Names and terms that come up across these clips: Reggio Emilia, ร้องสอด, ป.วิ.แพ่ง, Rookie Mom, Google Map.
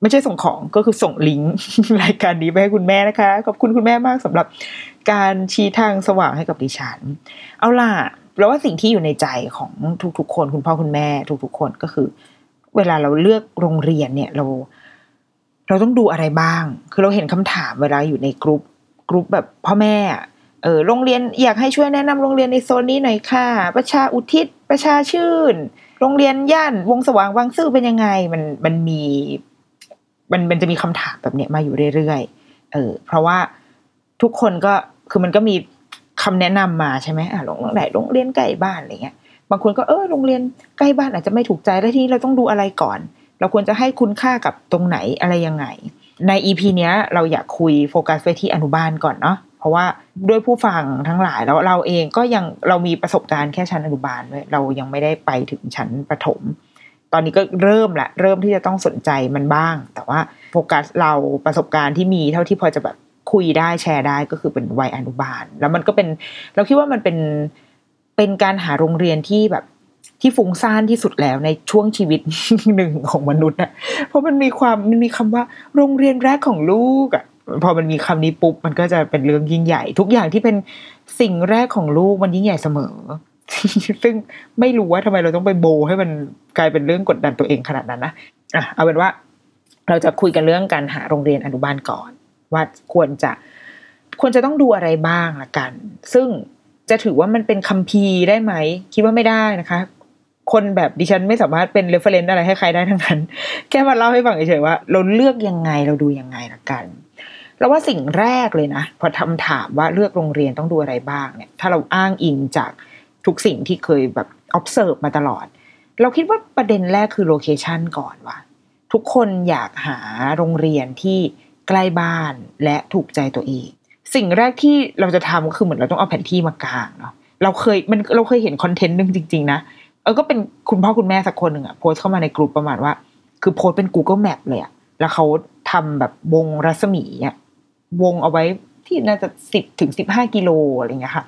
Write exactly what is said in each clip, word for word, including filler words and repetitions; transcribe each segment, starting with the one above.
ไม่ใช่ส่งของก็คือส่งลิงก์รายการนี้ไปให้คุณแม่นะคะขอบคุณคุณแม่มากสำหรับการชี้ทางสว่างให้กับดิฉันเอาล่ะแล้วว่าสิ่งที่อยู่ในใจของทุกๆคนคุณพ่อคุณแม่ทุกๆคนก็คือเวลาเราเลือกโรงเรียนเนี่ยเราเราต้องดูอะไรบ้างคือเราเห็นคำถามเวลาอยู่ในกรุ๊ปกรุ๊ปแบบพ่อแม่เออโรงเรียนอยากให้ช่วยแนะนำโรงเรียนในโซนนี้หน่อยค่ะประชาอุทิศประชาชื่นโรงเรียนย่านวงสว่างบางซื่อเป็นยังไงมันมันมีมันมันจะมีคำถามแบบเนี้ยมาอยู่เรื่อยๆเออเพราะว่าทุกคนก็คือมันก็มีคำแนะนำมาใช่ไหมอ่ะโรงไหนโรงเรียนใกล้บ้านอะไรเงี้ยบางคนก็เออโรงเรียนใกล้บ้านอาจจะไม่ถูกใจแล้วทีนี้เราต้องดูอะไรก่อนเราควรจะให้คุณค่ากับตรงไหนอะไรยังไงใน อี พี เนี้ยเราอยากคุยโฟกัสไปที่อนุบาลก่อนเนาะเพราะว่าด้วยผู้ฟังทั้งหลายแล้วเราเองก็ยังเรามีประสบการณ์แค่ชั้นอนุบาลด้วยเรายังไม่ได้ไปถึงชั้นประถมตอนนี้ก็เริ่มละเริ่มที่จะต้องสนใจมันบ้างแต่ว่าโฟกัสเราประสบการณ์ที่มีเท่าที่พอจะแบบคุยได้แชร์ได้ก็คือเป็นวัยอนุบาลแล้วมันก็เป็นเราคิดว่ามันเป็นเป็นการหาโรงเรียนที่แบบที่ฟุ้งซ่านที่สุดแล้วในช่วงชีวิตหนึ่งของมนุษย์อ่ะเพราะมันมีความมันมีคำว่าโรงเรียนแรกของลูกอ่ะพอมันมีคำนี้ปุ๊บมันก็จะเป็นเรื่องยิ่งใหญ่ทุกอย่างที่เป็นสิ่งแรกของลูกมันยิ่งใหญ่เสมอ ซึ่งไม่รู้ว่าทำไมเราต้องไปโบให้มันกลายเป็นเรื่องกดดันตัวเองขนาดนั้นนะอ่ะเอาเป็นว่าเราจะคุยกันเรื่องการหาโรงเรียนอนุบาลก่อนว่าควรจะ ควรจะต้องดูอะไรบ้างละกันซึ่งจะถือว่ามันเป็นคัมภีร์ได้ไหมคิดว่าไม่ได้นะคะคนแบบดิฉันไม่สามารถเป็น reference อะไรให้ใครได้ทั้งนั้นแค่มาเล่าให้ฟังเฉยๆว่าเราเลือกยังไงเราดูยังไงละกันแล้วว่าสิ่งแรกเลยนะพอทำถามว่าเลือกโรงเรียนต้องดูอะไรบ้างเนี่ยถ้าเราอ้างอิงจากทุกสิ่งที่เคยแบบ observe มาตลอดเราคิดว่าประเด็นแรกคือ location ก่อนว่าทุกคนอยากหาโรงเรียนที่ใกล้บ้านและถูกใจตัวเองสิ่งแรกที่เราจะทำก็คือเหมือนเราต้องเอาแผนที่มากางเนาะเราเคยมันเราเคยเห็นคอนเทนต์นึงจริงๆนะเออก็เป็นคุณพ่อคุณแม่สักคนหนึ่งอะโพสเข้ามาในกลุ่มประมาณว่าคือโพสเป็น Google Map เลยอะแล้วเขาทำแบบวงรัศมีอะวงเอาไว้ที่น่าจะสิบถึงสิบห้ากิโลอะไรอย่างเงี้ยค่ะ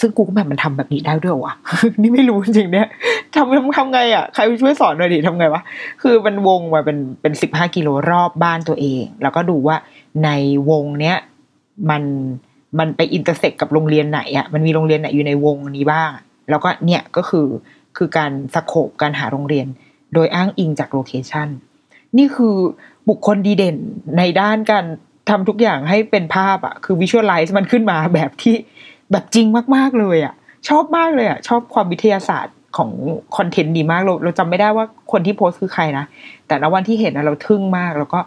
ซึ่ง Google Map มันทำแบบนี้ได้ด้วยวะ นี่ไม่รู้จริงเนี่ยทำทำไงอะใครช่วยสอนหน่อยดิทำไงวะคือมันวงมาเป็นเป็นสิบห้ากิโลรอบบ้านตัวเองแล้วก็ดูว่าในวงเนี้ยมันมันไปอินเตอร์เซ็กกับโรงเรียนไหนอะมันมีโรงเรียนไหนอยู่ในวงนี้บ้างแล้วก็เนี่ยก็คือคือการสโคปการหาโรงเรียนโดยอ้างอิงจากโลเคชันนี่คือบุคคลดีเด่นในด้านการทำทุกอย่างให้เป็นภาพอะคือวิชวลไลซ์มันขึ้นมาแบบที่แบบจริงมากๆเลยอะชอบมากเลยอะชอบความวิทยาศาสตร์ของคอนเทนต์ดีมากเราเราจำไม่ได้ว่าคนที่โพสคือใครนะแต่ณวันที่เห็นเราทึ่งมากแล้วก็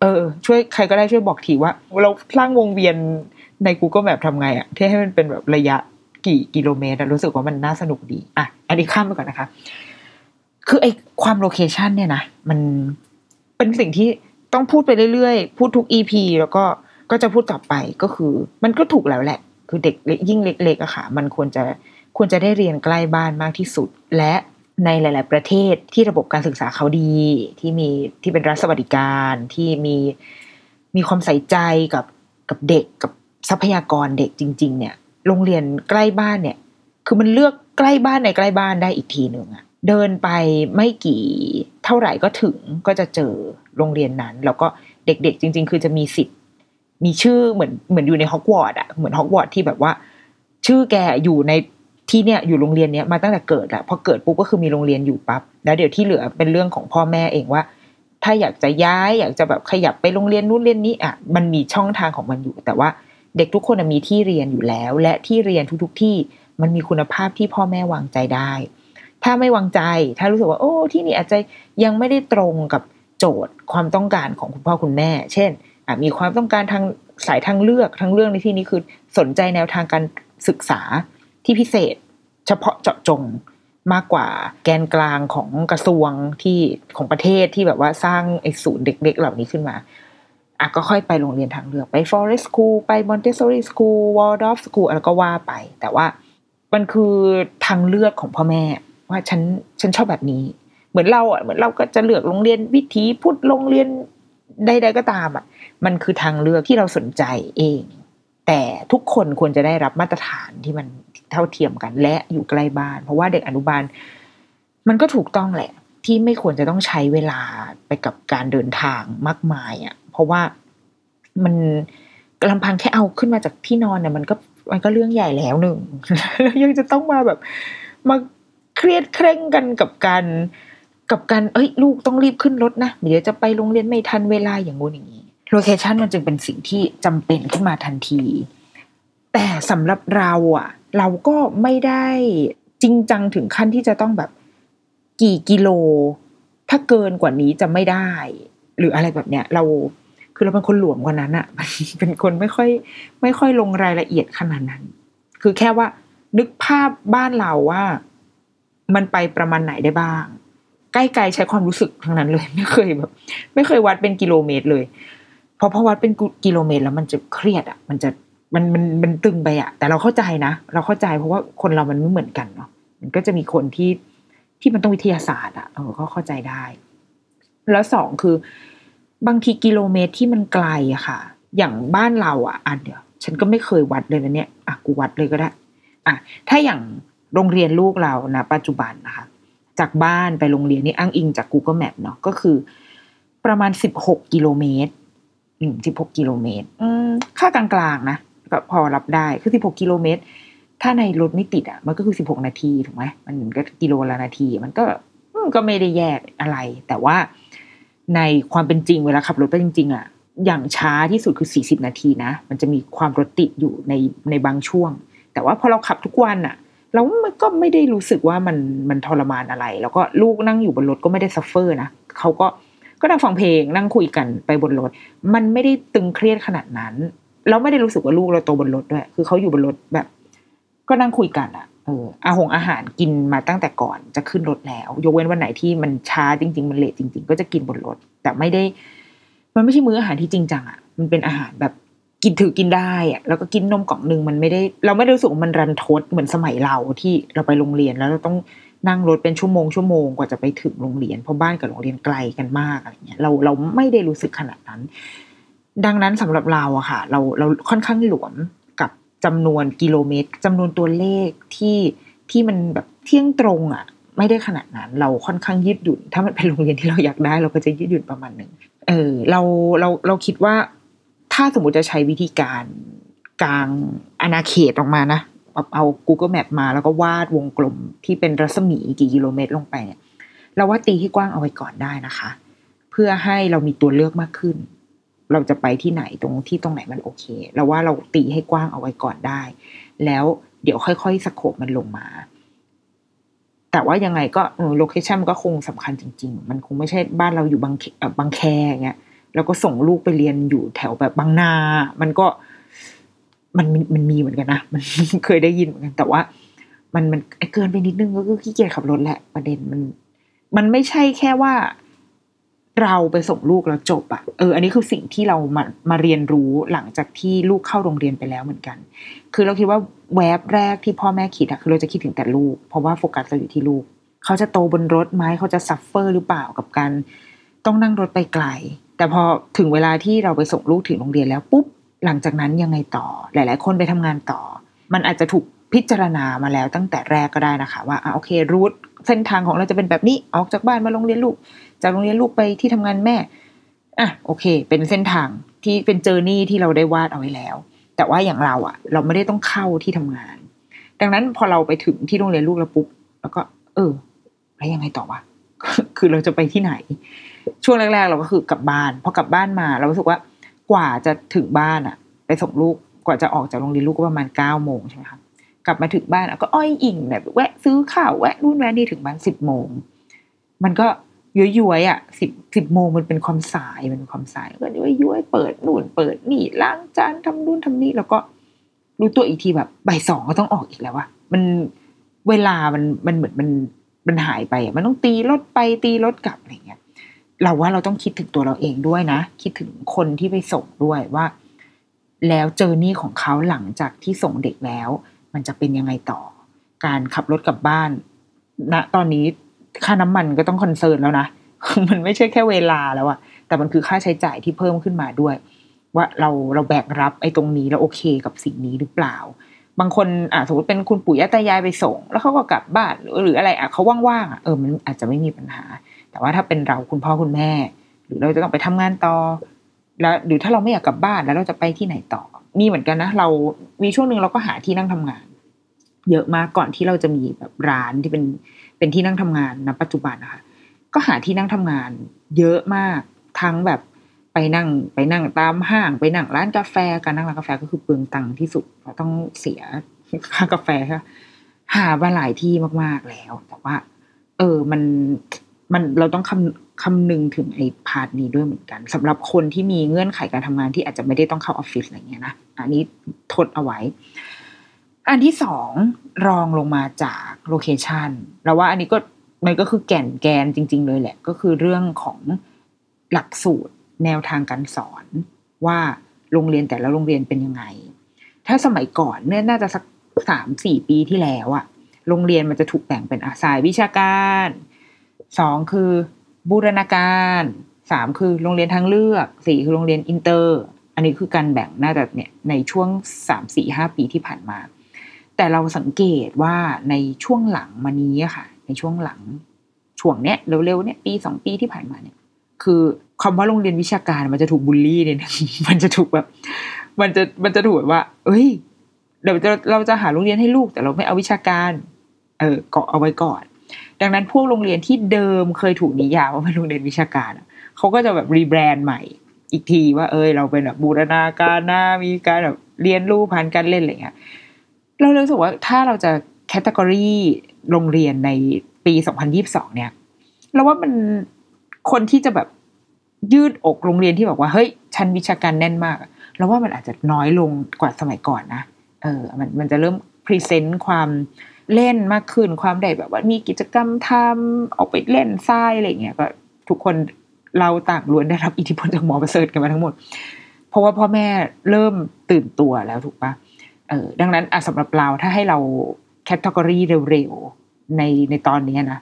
เออช่วยใครก็ได้ช่วยบอกทีว่าเราสร้างวงเวียนใน Google Map ทำไงอะที่ให้มันเป็นแบบระยะกี่กิโลเมตรรู้สึกว่ามันน่าสนุกดีอ่ะอันนี้ข้ามไปก่อนนะคะคือไอ้ความโลเคชันเนี่ยนะมันเป็นสิ่งที่ต้องพูดไปเรื่อยๆพูดทุก อี พี แล้วก็ก็จะพูดต่อไปก็คือมันก็ถูกแล้วแหละคือเด็กยิ่งเล็กๆอะค่ะมันควรจะควรจะได้เรียนใกล้บ้านมากที่สุดและในหลายๆประเทศที่ระบบการศึกษาเขาดีที่มีที่เป็นรัฐสวัสดิการที่มีมีความใส่ใจกับกับเด็กกับทรัพยากรเด็กจริงๆเนี่ยโรงเรียนใกล้บ้านเนี่ยคือมันเลือกใกล้บ้านในใกล้บ้านได้อีกทีหนึ่งอะเดินไปไม่กี่เท่าไหร่ก็ถึงก็จะเจอโรงเรียนนั้นแล้วก็เด็กๆจริงๆคือจะมีสิทธิ์มีชื่อเหมือนเหมือนอยู่ในฮอกวอตส์อะเหมือนฮอกวอตส์ที่แบบว่าชื่อแกอยู่ในที่เนี่ยอยู่โรงเรียนเนี้ยมาตั้งแต่เกิดอะพอเกิดปุ๊บก็คือมีโรงเรียนอยู่ปั๊บแล้วเดี๋ยวที่เหลือเป็นเรื่องของพ่อแม่เองว่าถ้าอยากจะย้ายอยากจะแบบขยับไปโรงเรียนนู้นเรียนนี้อะมันมีช่องทางของมันอยู่แต่ว่าเด็กทุกคนมีที่เรียนอยู่แล้วและที่เรียนทุกๆที่มันมีคุณภาพที่พ่อแม่วางใจได้ถ้าไม่วางใจถ้ารู้สึกว่าโอ้ที่นี่อาจจะยังไม่ได้ตรงกับโจทย์ความต้องการของคุณพ่อคุณแม่เช่นมีความต้องการทางสายทางเลือกทางเลือกในที่นี้คือสนใจแนวทางการศึกษาที่พิเศษเฉพาะเจาะจงมากกว่าแกนกลางของกระทรวงที่ของประเทศที่แบบว่าสร้างไอ้ศูนย์เด็กๆเหล่านี้ขึ้นมาอ่ะก็ค่อยไปโรงเรียนทางเลือกไป Forest School ไป Montessori School Waldorf School แล้วก็ว่าไปแต่ว่ามันคือทางเลือกของพ่อแม่ว่าฉันฉันชอบแบบนี้เหมือนเราอ่ะเหมือนเราก็จะเลือกโรงเรียนวิถีพุทธโรงเรียนใดๆก็ตามอ่ะมันคือทางเลือกที่เราสนใจเองแต่ทุกคนควรจะได้รับมาตรฐานที่มันเท่าเทียมกันและอยู่ใกล้บ้านเพราะว่าเด็กอนุบาลมันก็ถูกต้องแหละที่ไม่ควรจะต้องใช้เวลาไปกับการเดินทางมากมายอ่ะเพราะว่ามันลำพังแค่เอาขึ้นมาจากที่นอนเนี่ยมันก็มันก็เรื่องใหญ่แล้วหนึ่ง ยังจะต้องมาแบบมาเครียดเคร่งกันกับการกับการเอ้ยลูกต้องรีบขึ้นรถนะเดี๋ยวจะไปโรงเรียนไม่ทันเวลาอย่างงูอย่างนี้โลเคชันมันจึงเป็นสิ่งที่จำเป็นขึ้นมาทันทีแต่สำหรับเราอ่ะเราก็ไม่ได้จริงจังถึงขั้นที่จะต้องแบบกี่กิโลถ้าเกินกว่านี้จะไม่ได้หรืออะไรแบบเนี้ยเราคือเราเป็นคนหลวมกว่านั้นอ่ะเป็นคนไม่ค่อยไม่ค่อยลงรายละเอียดขนาดนั้นคือแค่ว่านึกภาพบ้านเราว่ามันไปประมาณไหนได้บ้างใกล้ๆใช้ความรู้สึกทั้งนั้นเลยไม่เคยแบบไม่เคยวัดเป็นกิโลเมตรเลยเพราะพอวัดเป็นกิโลเมตรแล้วมันจะเครียดอ่ะมันจะมันมันมันตึงไปอ่ะแต่เราเข้าใจนะเราเข้าใจเพราะว่าคนเรามันไม่เหมือนกันเนาะมันก็จะมีคนที่ที่มันต้องวิทยาศาสตร์อ่ะเออก็เข้าใจได้แล้วสองคือบางทีกิโลเมตรที่มันไกลอะค่ะอย่างบ้านเราอ่ะอันเดียวฉันก็ไม่เคยวัดเลยนะเนี่ยอ่ะกูวัดเลยก็ได้อ่ะถ้าอย่างโรงเรียนลูกเรานะปัจจุบันนะคะจากบ้านไปโรงเรียนนี่อ้างอิงจาก Google Map เนาะก็คือประมาณสิบหกกิโลเมตรอืมสิบหกกิโลเมตรอืมค่ากลางๆนะก็พอรับได้คือสิบหกกิโลเมตรถ้าในรถไม่ติดอ่ะมันก็คือสิบหกนาทีถูกมั้ยมันก็กิโลละนาทีมันก็ก็ไม่ได้แยกอะไรแต่ว่าในความเป็นจริงเวลาขับรถไปจริงๆอ่ะ อย่างช้าที่สุดคือสี่สิบนาทีนะมันจะมีความรถติดอยู่ในในบางช่วงแต่ว่าพอเราขับทุกวันอะเราก็ไม่ได้รู้สึกว่ามันมันทรมานอะไรแล้วก็ลูกนั่งอยู่บนรถก็ไม่ได้ซัฟเฟอร์นะเขาก็ก็นั่งฟังเพลงนั่งคุยกันไปบนรถมันไม่ได้ตึงเครียดขนาดนั้นเราไม่ได้รู้สึกว่าลูกเราโตบนรถด้วยคือเขาอยู่บนรถแบบก็นั่งคุยกันอะเอออาหงอาหารกินมาตั้งแต่ก่อนจะขึ้นรถแล้วยกเว้นวันไหนที่มันช้าจริงๆมันเลทจริงๆก็จะกินบนรถแต่ไม่ได้มันไม่ใช่มื้ออาหารที่จริงจังอ่ะมันเป็นอาหารแบบกินถือกินได้อ่ะแล้วก็กินนมกล่องนึงมันไม่ได้เราไม่ได้รู้สึกมันรันทดเหมือนสมัยเราที่เราไปโรงเรียนแล้วเราต้องนั่งรถเป็นชั่วโมงชั่วโมงกว่าจะไปถึงโรงเรียนเพราะบ้านกับโรงเรียนไกลกันมากอะไรเงี้ยเราเราไม่ได้รู้สึกขนาดนั้นดังนั้นสำหรับเราอะค่ะเราเราค่อนข้างหลวมกับจำนวนกิโลเมตรจำนวนตัวเลขที่ที่มันแบบเที่ยงตรงอะไม่ได้ขนาดนั้นเราค่อนข้างยืดหยุ่นถ้ามันเป็นโรงเรียนที่เราอยากได้เราก็จะยืดหยุ่นประมาณนึงเออเราเราเราคิดว่าถ้าสมมติจะใช้วิธีการกลางอาณาเขตออกมานะเอา Google Map มาแล้วก็วาดวงกลมที่เป็นรัศมีกี่กิโลเมตรลงไปเนี่ยเราว่าตีให้กว้างเอาไว้ก่อนได้นะคะเพื่อให้เรามีตัวเลือกมากขึ้นเราจะไปที่ไหนตรงที่ตรงไหนมันโอเคเราว่าเราตีให้กว้างเอาไว้ก่อนได้แล้วเดี๋ยวค่อยๆสโคปมันลงมาแต่ว่ายังไงก็โลเคชั่นมันก็คงสำคัญจริงๆมันคงไม่ใช่บ้านเราอยู่บางบางแคอย่างเงี้ยแล้วก็ส่งลูกไปเรียนอยู่แถวแบบบางนามันก็มันมันมีเหมือนกันนะมันเคยได้ยินเหมือนกันแต่ว่ามันมันเกินไปนิดนึงก็คือขี้เกียจขับรถแหละประเด็นมันมันไม่ใช่แค่ว่าเราไปส่งลูกแล้วจบอ่ะเอออันนี้คือสิ่งที่เรามามาเรียนรู้หลังจากที่ลูกเข้าโรงเรียนไปแล้วเหมือนกันคือเราคิดว่าแวบแรกที่พ่อแม่คิดอ่ะคือเราจะคิดถึงแต่ลูกเพราะว่าโฟกัสเราอยู่ที่ลูกเขาจะโตบนรถไหมเขาจะซัฟเฟอร์หรือเปล่ากับการต้องนั่งรถไปไกลแต่พอถึงเวลาที่เราไปส่งลูกถึงโรงเรียนแล้วปุ๊บหลังจากนั้นยังไงต่อหลายๆคนไปทำงานต่อมันอาจจะถูกพิจารณามาแล้วตั้งแต่แรกก็ได้นะคะว่าอ่ะโอเครูทเส้นทางของเราจะเป็นแบบนี้ออกจากบ้านมาโรงเรียนลูกจากโรงเรียนลูกไปที่ทำงานแม่อ่ะโอเคเป็นเส้นทางที่เป็นเจอร์นี่ที่เราได้วาดเอาไว้แล้วแต่ว่าอย่างเราอ่ะเราไม่ได้ต้องเข้าที่ทำงานดังนั้นพอเราไปถึงที่โรงเรียนลูกแล้วปุ๊บแล้วก็เออแล้วยังไงต่อวะ คือเราจะไปที่ไหนช่วงแรกๆเราก็คือกลับบ้านพอกลับบ้านมาเรารู้สึกว่ากว่าจะถึงบ้านอ่ะไปส่งลูกกว่าจะออกจากโรงเรียนลูกก็ประมาณเก้าโมงใช่ไหมคะกลับมาถึงบ้านก็อ้อยอิ่งแบบแวะซื้อข้าวแวะนู่นแวะนี่ถึงบ้านสิบโมงมันก็ย้วยๆอ่ะสิบสิบโมงมันเป็นความสายมันเป็นความสายก็ย้วยๆเปิดนู่นเปิดนี่ล้างจานทำนู่นทำนี่แล้วก็รู้ตัวอีกทีแบบบ่ายสองก็ต้องออกอีกแล้วว่ะมันเวลามันมันเหมือนมันมันหายไปอ่ะมันต้องตีรถไปตีรถกลับอะไรเงี้ยเราว่าเราต้องคิดถึงตัวเราเองด้วยนะคิดถึงคนที่ไปส่งด้วยว่าแล้วเจอร์นี่ของเขาหลังจากที่ส่งเด็กแล้วมันจะเป็นยังไงต่อการขับรถกลับบ้านณนะตอนนี้ค่าน้ำมันก็ต้องคอนเซิร์นแล้วนะมันไม่ใช่แค่เวลาแล้วอะแต่มันคือค่าใช้จ่ายที่เพิ่มขึ้นมาด้วยว่าเราเราแบกรับไอ้ตรงนี้แล้วโอเคกับสิ่งนี้หรือเปล่าบางคนอ่ะสมมติเป็นคุณปู่ย่าตายายไปส่งแล้วเขาก็กลับบ้านหรือหรืออะไรอ่ะเขาว่างๆอ่ะเออมันอาจจะไม่มีปัญหาแต่ว่าถ้าเป็นเราคุณพ่อคุณแม่หรือเราจะต้องไปทำงานต่อแล้วหรือถ้าเราไม่อยากกลับบ้านแล้วเราจะไปที่ไหนต่อมีเหมือนกันนะเรามีช่วงนึงเราก็หาที่นั่งทำงานเยอะมากก่อนที่เราจะมีแบบร้านที่เป็นเป็นที่นั่งทำงานณปัจจุบันนะคะก็หาที่นั่งทำงานเยอะมากทั้งแบบไปนั่งไปนั่งตามห้างไปนั่งร้านกาแฟการนั่งร้านกาแฟก็คือเปลืองตังค์ที่สุดเราต้องเสียค่ากาแฟค่ะหามาหลายที่มากๆแล้วแต่ว่าเออมันมันเราต้องคำคำนึงถึงไอ้พาร์ทนี้ด้วยเหมือนกันสำหรับคนที่มีเงื่อนไขการทำงานที่อาจจะไม่ได้ต้องเข้าออฟฟิศอะไรเงี้ยนะอันนี้ทดเอาไว้อันที่สองรองลงมาจากโลเคชันเราว่าอันนี้ก็มันก็คือแก่นแกนจริงๆเลยแหละก็คือเรื่องของหลักสูตรแนวทางการสอนว่าโรงเรียนแต่ละโรงเรียนเป็นยังไงถ้าสมัยก่อนเนี่ยน่าจะสักสามสี่ปีที่แล้วอะโรงเรียนมันจะถูกแบ่งเป็นอาสายวิชาการสองคือบูรณาการสามคือโรงเรียนทางเลือกสี่คือโรงเรียนอินเตอร์อันนี้คือการแบ่งน่าจะเนี่ยในช่วงสามสี่ห้าปีที่ผ่านมาแต่เราสังเกตว่าในช่วงหลังมานี้ค่ะในช่วงหลังช่วงเนี้ยเร็วๆเนี้ยปีสองปีที่ผ่านมาเนี่ยคือคำว่าโรงเรียนวิชาการมันจะถูกบูลลี่เนี่ยมันจะถูกแบบมันจะมันจะถูกว่าเอ้ยเดี๋ยวเราเราจะหาโรงเรียนให้ลูกแต่เราไม่เอาวิชาการเออเกาะเอาไว้ก่อนดังนั้นพวกโรงเรียนที่เดิมเคยถูกนิยามว่าเป็นโรงเรียนวิชาการเขาก็จะแบบรีแบรนด์ใหม่ อีกทีว่าเอ้ยเราเป็นแบบบูรณาการนะมีการแบบเรียนรู้ผ่านการเล่นอะไรเงี้ยเรารู้สึกว่าถ้าเราจะแคตตากรีโรงเรียนในปีสองพันยี่สิบสองเนี่ยเราว่ามันคนที่จะแบบยืดอกโรงเรียนที่บอกว่าเฮ้ยชั้นวิชาการแน่นมากเราว่ามันอาจจะน้อยลงกว่าสมัยก่อนนะเออมันมันจะเริ่มพรีเซนต์ความเล่นมากขึ้นความได้แบบว่ามีกิจกรรมทำออกไปเล่นทรายอะไรเงี้ยก็ทุกคนเราต่างล้วนได้รับอิทธิพลจากหมอประเสริฐกันมาทั้งหมดเพราะว่าพ่อแม่เริ่มตื่นตัวแล้วถูกปะเออดังนั้นสำหรับเราถ้าให้เราแคตตากรีเร็วๆในในตอนนี้นะ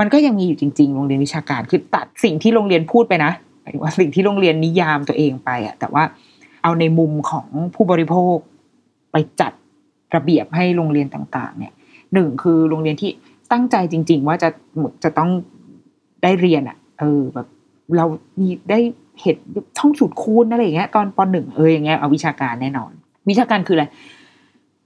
มันก็ยังมีอยู่จริงๆโรงเรียนวิชาการคือตัดสิ่งที่โรงเรียนพูดไปนะหมายถึงว่าสิ่งที่โรงเรียนนิยามตัวเองไปอะแต่ว่าเอาในมุมของผู้บริโภคไปจัดระเบียบให้โรงเรียนต่างๆเนี่ยหนึ่งคือโรงเรียนที่ตั้งใจจริงๆว่าจะจะต้องได้เรียนอะเออแบบเรามีได้เห็นท่องสูตรคูณอะไรอย่างเงี้ยตอนป.หนึ่งเอออย่างเงี้ยเอาวิชาการแน่นอนวิชาการคืออะไร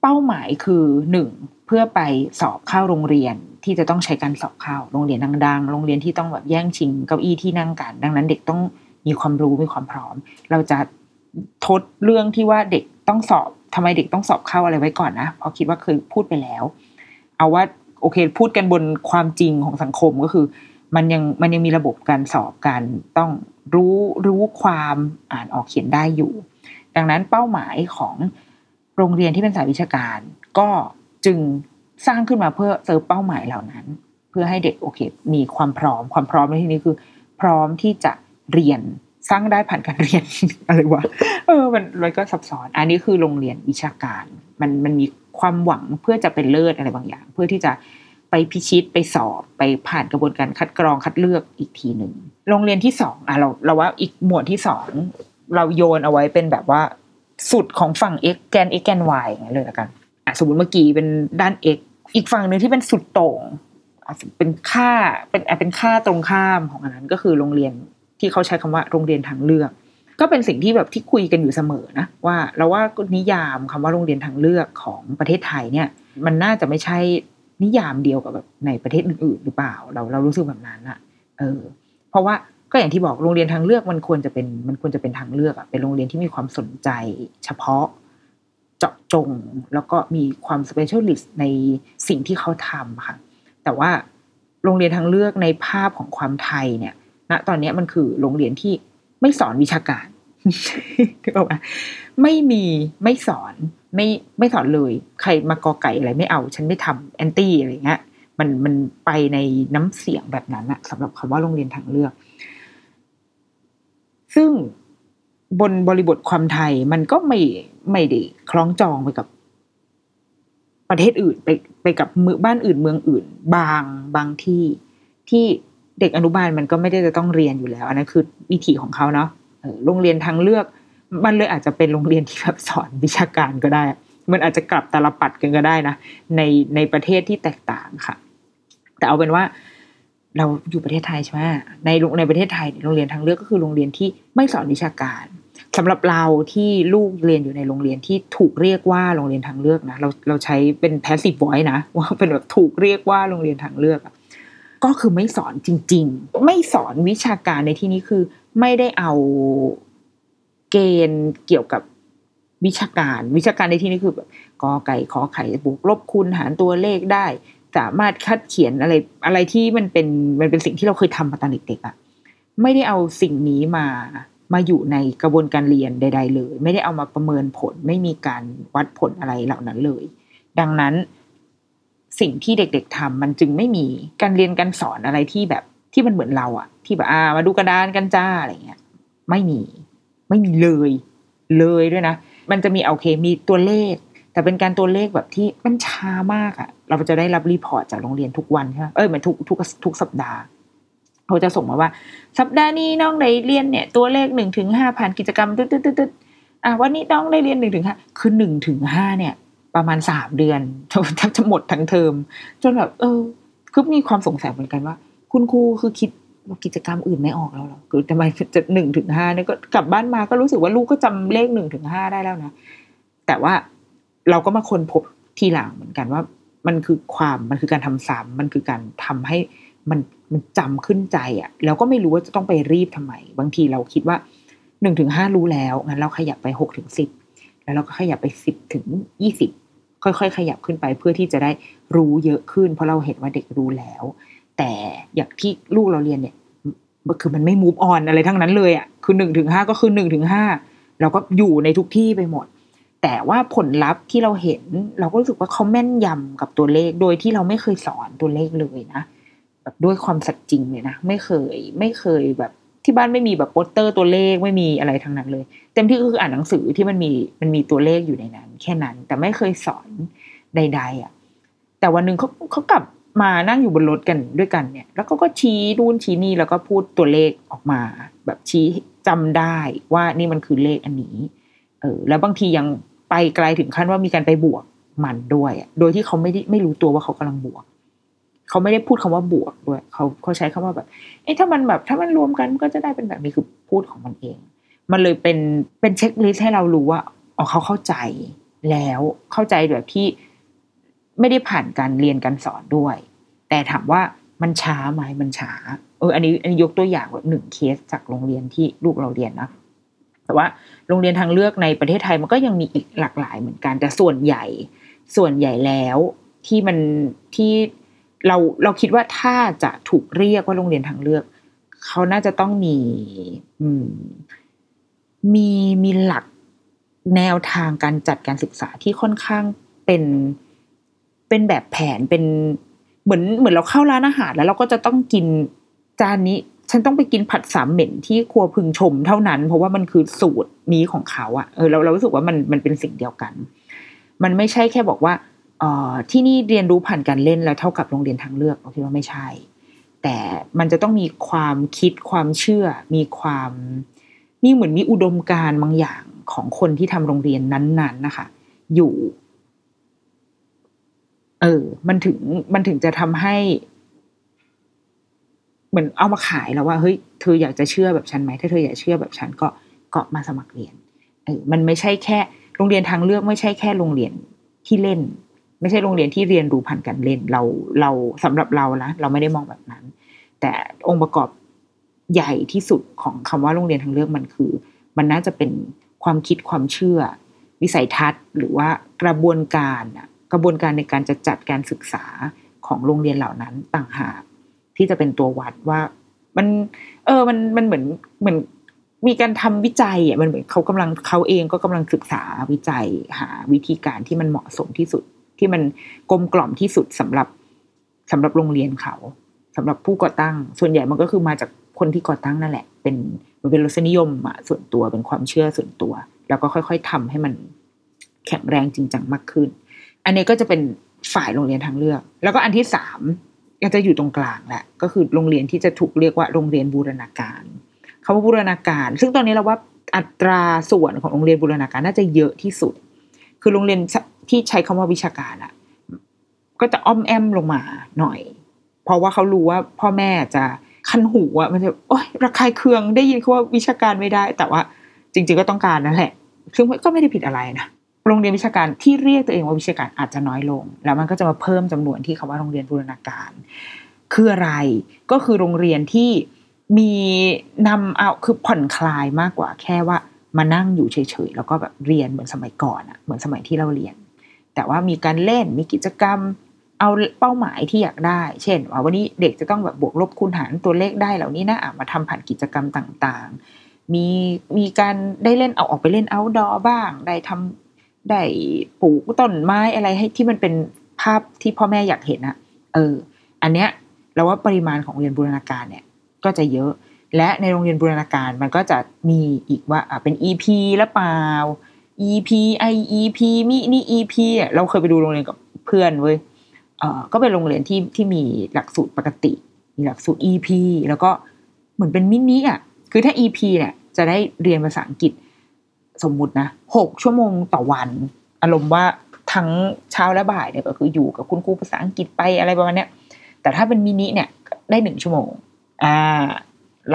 เป้าหมายคือหนึ่งเพื่อไปสอบเข้าโรงเรียนที่จะต้องใช้การสอบเข้าโรงเรียนดังๆโรงเรียนที่ต้องแบบแย่งชิงเก้าอี้ที่นั่งกันดังนั้นเด็กต้องมีความรู้มีความพร้อมเราจะทดเรื่องที่ว่าเด็กต้องสอบทำไมเด็กต้องสอบเข้าอะไรไว้ก่อนนะเพราะคิดว่าเคยพูดไปแล้วเอาว่าโอเคพูดกันบนความจริงของสังคมก็คือมันยังมันยังมีระบบการสอบการต้องรู้รู้ความอ่านออกเขียนได้อยู่ดังนั้นเป้าหมายของโรงเรียนที่เป็นสายวิชาการก็จึงสร้างขึ้นมาเพื่อเซิร์ฟเป้าหมายเหล่านั้นเพื่อให้เด็กโอเคมีความพร้อมความพร้อมในที่นี้คือพร้อมที่จะเรียนสร้างได้ผ่านการเรียน อะไรวะเออมันมันก็ซับซ้อนอันนี้คือโรงเรียนวิชาการมันมันมีความหวังเพื่อจะเป็นเลิศอะไรบางอย่างเพื่อที่จะไปพิชิตไปสอบไปผ่านกระบวนการคัดกรองคัดเลือกอีกทีหนึ่งโรงเรียนที่สองอ่ะเราเราว่าอีกหมวดที่สองเราโยนเอาไว้เป็นแบบว่าสุดของฝั่ง x แกน x แกน y อย่างเงี้ยเลยละกันอ่ะสมมุติเมื่อกี้เป็นด้าน x อีกฝั่งนึงที่เป็นสุดโต่งเป็นค่าเป็นอ่ะเป็นค่าตรงข้ามของอันนั้นก็คือโรงเรียนที่เขาใช้คำว่าโรงเรียนทางเลือกก็เป็นสิ่งที่แบบที่คุยกันอยู่เสมอนะว่าเราว่านิยามคำว่าโรงเรียนทางเลือกของประเทศไทยเนี่ยมันน่าจะไม่ใช่นิยามเดียวกับแบบในประเทศอื่นๆหรือเปล่าเราเรารู้สึกแบบนั้นอะเออเพราะว่าก็อย่างที่บอกโรงเรียนทางเลือกมันควรจะเป็นมันควรจะเป็นทางเลือกอะเป็นโรงเรียนที่มีความสนใจเฉพาะเจาะจงแล้วก็มีความสเปเชียลิสต์ในสิ่งที่เขาทำค่ะแต่ว่าโรงเรียนทางเลือกในภาพของความไทยเนี่ยณตอนนี้มันคือโรงเรียนที่ไม่สอนวิชาการถูกป่ะไม่มีไม่สอนไม่ไม่สอนเลยใครมากอไก่อะไรไม่เอาฉันไม่ทำแอนตี้อะไรเงี้ยมันมันไปในน้ำเสียงแบบนั้นอะสำหรับคำว่าโรงเรียนทางเลือกซึ่งบนบริบทความไทยมันก็ไม่ไม่ได้คล้องจองไปกับประเทศอื่นไปไปกับมือบ้านอื่นเมืองอื่นบางบางที่ที่เด็กอนุบาลมันก็ไม่ได้จะต้องเรียนอยู่แล้วอันนั้นคือวิถีของเขาเนาะโรงเรียนทางเลือกมันเลยอาจจะเป็นโรงเรียนที่แบบสอนวิชาการก็ได้มันอาจจะกลับตาลปัดกันก็ได้นะในในประเทศที่แตกต่างค่ะแต่เอาเป็นว่าเราอยู่ประเทศไทยใช่ไหมในในประเทศไทยโรงเรียนทางเลือกก็คือโรงเรียนที่ไม่สอนวิชาการสำหรับเราที่ลูกเรียนอยู่ในโรงเรียนที่ถูกเรียกว่าโรงเรียนทางเลือกนะเราเราใช้เป็น passive voice นะว่าเป็นแบบถูกเรียกว่าโรงเรียนทางเลือกก็คือไม่สอนจริงๆไม่สอนวิชาการในที่นี้คือไม่ได้เอาเกณฑ์เกี่ยวกับวิชาการวิชาการในที่นี้คือแบบกอไก่ขอไข่บวกลบคูณหารตัวเลขได้สามารถคัดเขียนอะไรอะไรที่มันเป็นมันเป็นสิ่งที่เราเคยทำมาตอนเด็กๆอ่ะไม่ได้เอาสิ่งนี้มามาอยู่ในกระบวนการเรียนใดๆเลยไม่ได้เอามาประเมินผลไม่มีการวัดผลอะไรเหล่านั้นเลยดังนั้นสิ่งที่เด็กๆทำมันจึงไม่มีการเรียนการสอนอะไรที่แบบที่มันเหมือนเราอ่ะที่แบบอ่ามาดูกระดานกันจ้าอะไรเงี้ยไม่มีไม่มีเลยเลยด้วยนะมันจะมีโอเคมีตัวเลขแต่เป็นการตัวเลขแบบที่มันช้ามากอ่ะเราจะได้รับรีพอร์ตจากโรงเรียนทุกวันใช่ไหมเอ้ยมันทุกทุกทุกสัปดาห์เขาจะส่งมาว่าสัปดาห์นี้น้องได้เรียนเนี่ยตัวเลขหนึ่งถึงห้าผ่านกิจกรรมตึ๊ดตึ๊ดตึ๊ดอ่ะวันนี้น้องได้เรียนหนึ่งถึงห้าคือหนึ่งถึงห้าเนี่ยประมาณสามเดือนแทบจะหมดทั้งเทอมจนแบบเออคือมีความสงสัยเหมือนกันว่าคุณครูคือคิดกิจกรรมอื่นไม่ออกแล้วหรอคือทำไมจะหนึ่งถึงห้าเนี่ยก็กลับบ้านมาก็รู้สึกว่าลูกก็จำเลขหนึ่งถึงห้าได้แล้วนะแต่ว่าเราก็มาค้นพบทีหลังเหมือนกันว่ามันคือความมันคือการทำซ้ำมันคือการทำให้มันมันจำขึ้นใจอ่ะแล้วก็ไม่รู้ว่าจะต้องไปรีบทำไมบางทีเราคิดว่า หนึ่งถึงห้า รู้แล้วงั้นเราขยับไปหกถึงสิบแล้วเราก็ขยับไปสิบถึงยี่สิบค่อยๆขยับขึ้นไปเพื่อที่จะได้รู้เยอะขึ้นเพราะเราเห็นว่าเด็กรู้แล้วแต่อย่างที่ลูกเราเรียนเนี่ยคือมันไม่ move on อะไรทั้งนั้นเลยอ่ะคือ หนึ่งถึงห้า ก็คือ หนึ่งถึงห้า เราก็อยู่ในทุกที่ไปหมดแต่ว่าผลลัพธ์ที่เราเห็นเราก็รู้สึกว่าเขาแม่นยำกับตัวเลขโดยที่เราไม่เคยสอนตัวเลขเลยนะแบบด้วยความสัตย์จริงเลยนะไม่เคยไม่เคยแบบที่บ้านไม่มีแบบโปสเตอร์ตัวเลขไม่มีอะไรทั้งนั้นเลยเต็มที่ก็คืออ่านหนังสือที่มันมีมันมีตัวเลขอยู่ในนั้นแค่นั้นแต่ไม่เคยสอนใดๆอ่ะแต่วันนึงเขาเขากลับมานั่งอยู่บนรถกันด้วยกันเนี่ยแล้วก็ก็ชี้นู่นชี้นี่แล้วก็พูดตัวเลขออกมาแบบชี้จำได้ว่านี่มันคือเลขอันนี้เออแล้วบางทียังไปไกลถึงขั้นว่ามีการไปบวกมันด้วยโดยที่เขาไม่ได้ไม่รู้ตัวว่าเขากำลังบวกเขาไม่ได้พูดคำว่าบวกด้วยเขาเขาใช้คำว่าแบบเอ๊ะถ้ามันแบบถ้ามันรวมกันก็จะได้เป็นแบบนี้คือพูดของมันเองมันเลยเป็นเป็นเช็คลิสต์ให้เรารู้ว่าอ๋อเขาเข้าใจแล้วเข้าใจแบบที่ไม่ได้ผ่านการเรียนการสอนด้วยแต่ถามว่ามันช้าไหมมันช้าเอออันนี้อันนี้ยกตัวอย่างแบบหนึ่งเคสจากโรงเรียนที่ลูกเราเรียนนะแต่ว่าโรงเรียนทางเลือกในประเทศไทยมันก็ยังมีอีกหลากหลายเหมือนกันแต่ส่วนใหญ่ส่วนใหญ่แล้วที่มันที่เราเราคิดว่าถ้าจะถูกเรียกว่าโรงเรียนทางเลือกเขาน่าจะต้องมีอืมมีมีหลักแนวทางการจัดการศึกษาที่ค่อนข้างเป็นเป็นแบบแผนเป็นเหมือนเหมือนเราเข้าร้านอาหารแล้วเราก็จะต้องกินจานนี้ฉันต้องไปกินผัดสามเหม็นที่ครัวพึงชมเท่านั้นเพราะว่ามันคือสูตรนี้ของเขาอะเออเราเรารู้สึกว่ามันมันเป็นสิ่งเดียวกันมันไม่ใช่แค่บอกว่าเอ่อที่นี่เรียนรู้ผ่านการเล่นแล้วเท่ากับโรงเรียนทางเลือกเราคิดว่าไม่ใช่แต่มันจะต้องมีความคิดความเชื่อมีความมีเหมือนมีอุดมการณ์บางอย่างของคนที่ทำโรงเรียนนั้นๆนะคะอยู่เออมันถึงมันถึงจะทำให้เหมือนเอามาขายแล้วว่าเฮ้ยเธออยากจะเชื่อแบบฉันไหมถ้าเธออยากเชื่อแบบฉันก็ก็มาสมัครเรียนเออมันไม่ใช่แค่โรงเรียนทางเลือกไม่ใช่แค่โรงเรียนที่เล่นไม่ใช่โรงเรียนที่เรียนรู้ผ่านการเล่นเราเราสำหรับเรานะเราไม่ได้มองแบบนั้นแต่องค์ประกอบใหญ่ที่สุดของคำว่าโรงเรียนทางเลือกมันคือมันน่าจะเป็นความคิดความเชื่อวิสัยทัศน์หรือว่ากระบวนการกระบวนการในการจะจัดการศึกษาของโรงเรียนเหล่านั้นต่างหากที่จะเป็นตัววัดว่ามันเออมันมันเหมือนเหมือนมีการทำวิจัยอ่ะมันเหมือนเขากำลังเขาเองก็กำลังศึกษาวิจัยหาวิธีการที่มันเหมาะสมที่สุดที่มันกลมกล่อมที่สุดสำหรับสำหรับโรงเรียนเขาสำหรับผู้ก่อตั้งส่วนใหญ่มันก็คือมาจากคนที่ก่อตั้งนั่นแหละเป็นมันเป็นรสนิยมอ่ะส่วนตัวเป็นความเชื่อส่วนตัวแล้วก็ค่อยๆทำให้มันแข็งแรงจริงจังมากขึ้นอันนี้ก็จะเป็นฝ่ายโรงเรียนทางเลือกแล้วก็อันที่สามก็จะอยู่ตรงกลางแหละก็คือโรงเรียนที่จะถูกเรียกว่าโรงเรียนบูรณาการคำว่าบูรณาการซึ่งตอนนี้เราว่าอัตราส่วนของโรงเรียนบูรณาการน่าจะเยอะที่สุดคือโรงเรียนที่ใช้คำว่าวิชาการอ่ะก็จะอ้อมแอมลงมาหน่อยเพราะว่าเขารู้ว่าพ่อแม่จะคันหูอ่ะมันจะโอ๊ยระคายเคืองได้ยินคำว่าวิชาการไม่ได้แต่ว่าจริงๆก็ต้องการนั่นแหละซึ่งก็ไม่ได้ผิดอะไรนะโรงเรียนวิชาการที่เรียกตัวเองว่าวิชาการอาจจะน้อยลงแล้วมันก็จะมาเพิ่มจำนวนที่คำว่าโรงเรียนบูรณาการคืออะไรก็คือโรงเรียนที่มีนำเอาคือผ่อนคลายมากกว่าแค่ว่ามานั่งอยู่เฉยๆแล้วก็แบบเรียนเหมือนสมัยก่อนอะเหมือนสมัยที่เราเรียนแต่ว่ามีการเล่นมีกิจกรรมเอาเป้าหมายที่อยากได้เช่นว่าวันนี้เด็กจะต้องแบบบวกลบคูณหารตัวเลขได้เหล่านี้นะมาทำผ่านกิจกรรมต่างๆมีมีการได้เล่นเอาออกไปเล่น outdoor บ้างได้ทำได้ปลูกต้นไม้อะไรให้ที่มันเป็นภาพที่พ่อแม่อยากเห็นอะเอออันเนี้ยเราว่าปริมาณของโรงเรียนบูรณาการเนี่ยก็จะเยอะและในโรงเรียนบูรณาการมันก็จะมีอีกว่าอ่ะเป็น อี พี หรือเปล่า อี พี ไอ อี พี มินิ อี พี อ่ะเราเคยไปดูโรงเรียนกับเพื่อนเว้ยเอ่อก็เป็นโรงเรียนที่ที่มีหลักสูตรปกติมีหลักสูตร อี พี แล้วก็เหมือนเป็นมินิอ่ะคือถ้า อี พี เนี่ยจะได้เรียนภาษาอังกฤษสมมุตินะหกชั่วโมงต่อวันอารมณ์ว่าทั้งเช้าและบ่ายเนี่ยก็คืออยู่กับคุณครูภาษาอังกฤษไปอะไรประมาณเนี้ยแต่ถ้าเป็นมินิเนี่ยได้หนึ่งชั่วโมงอ่า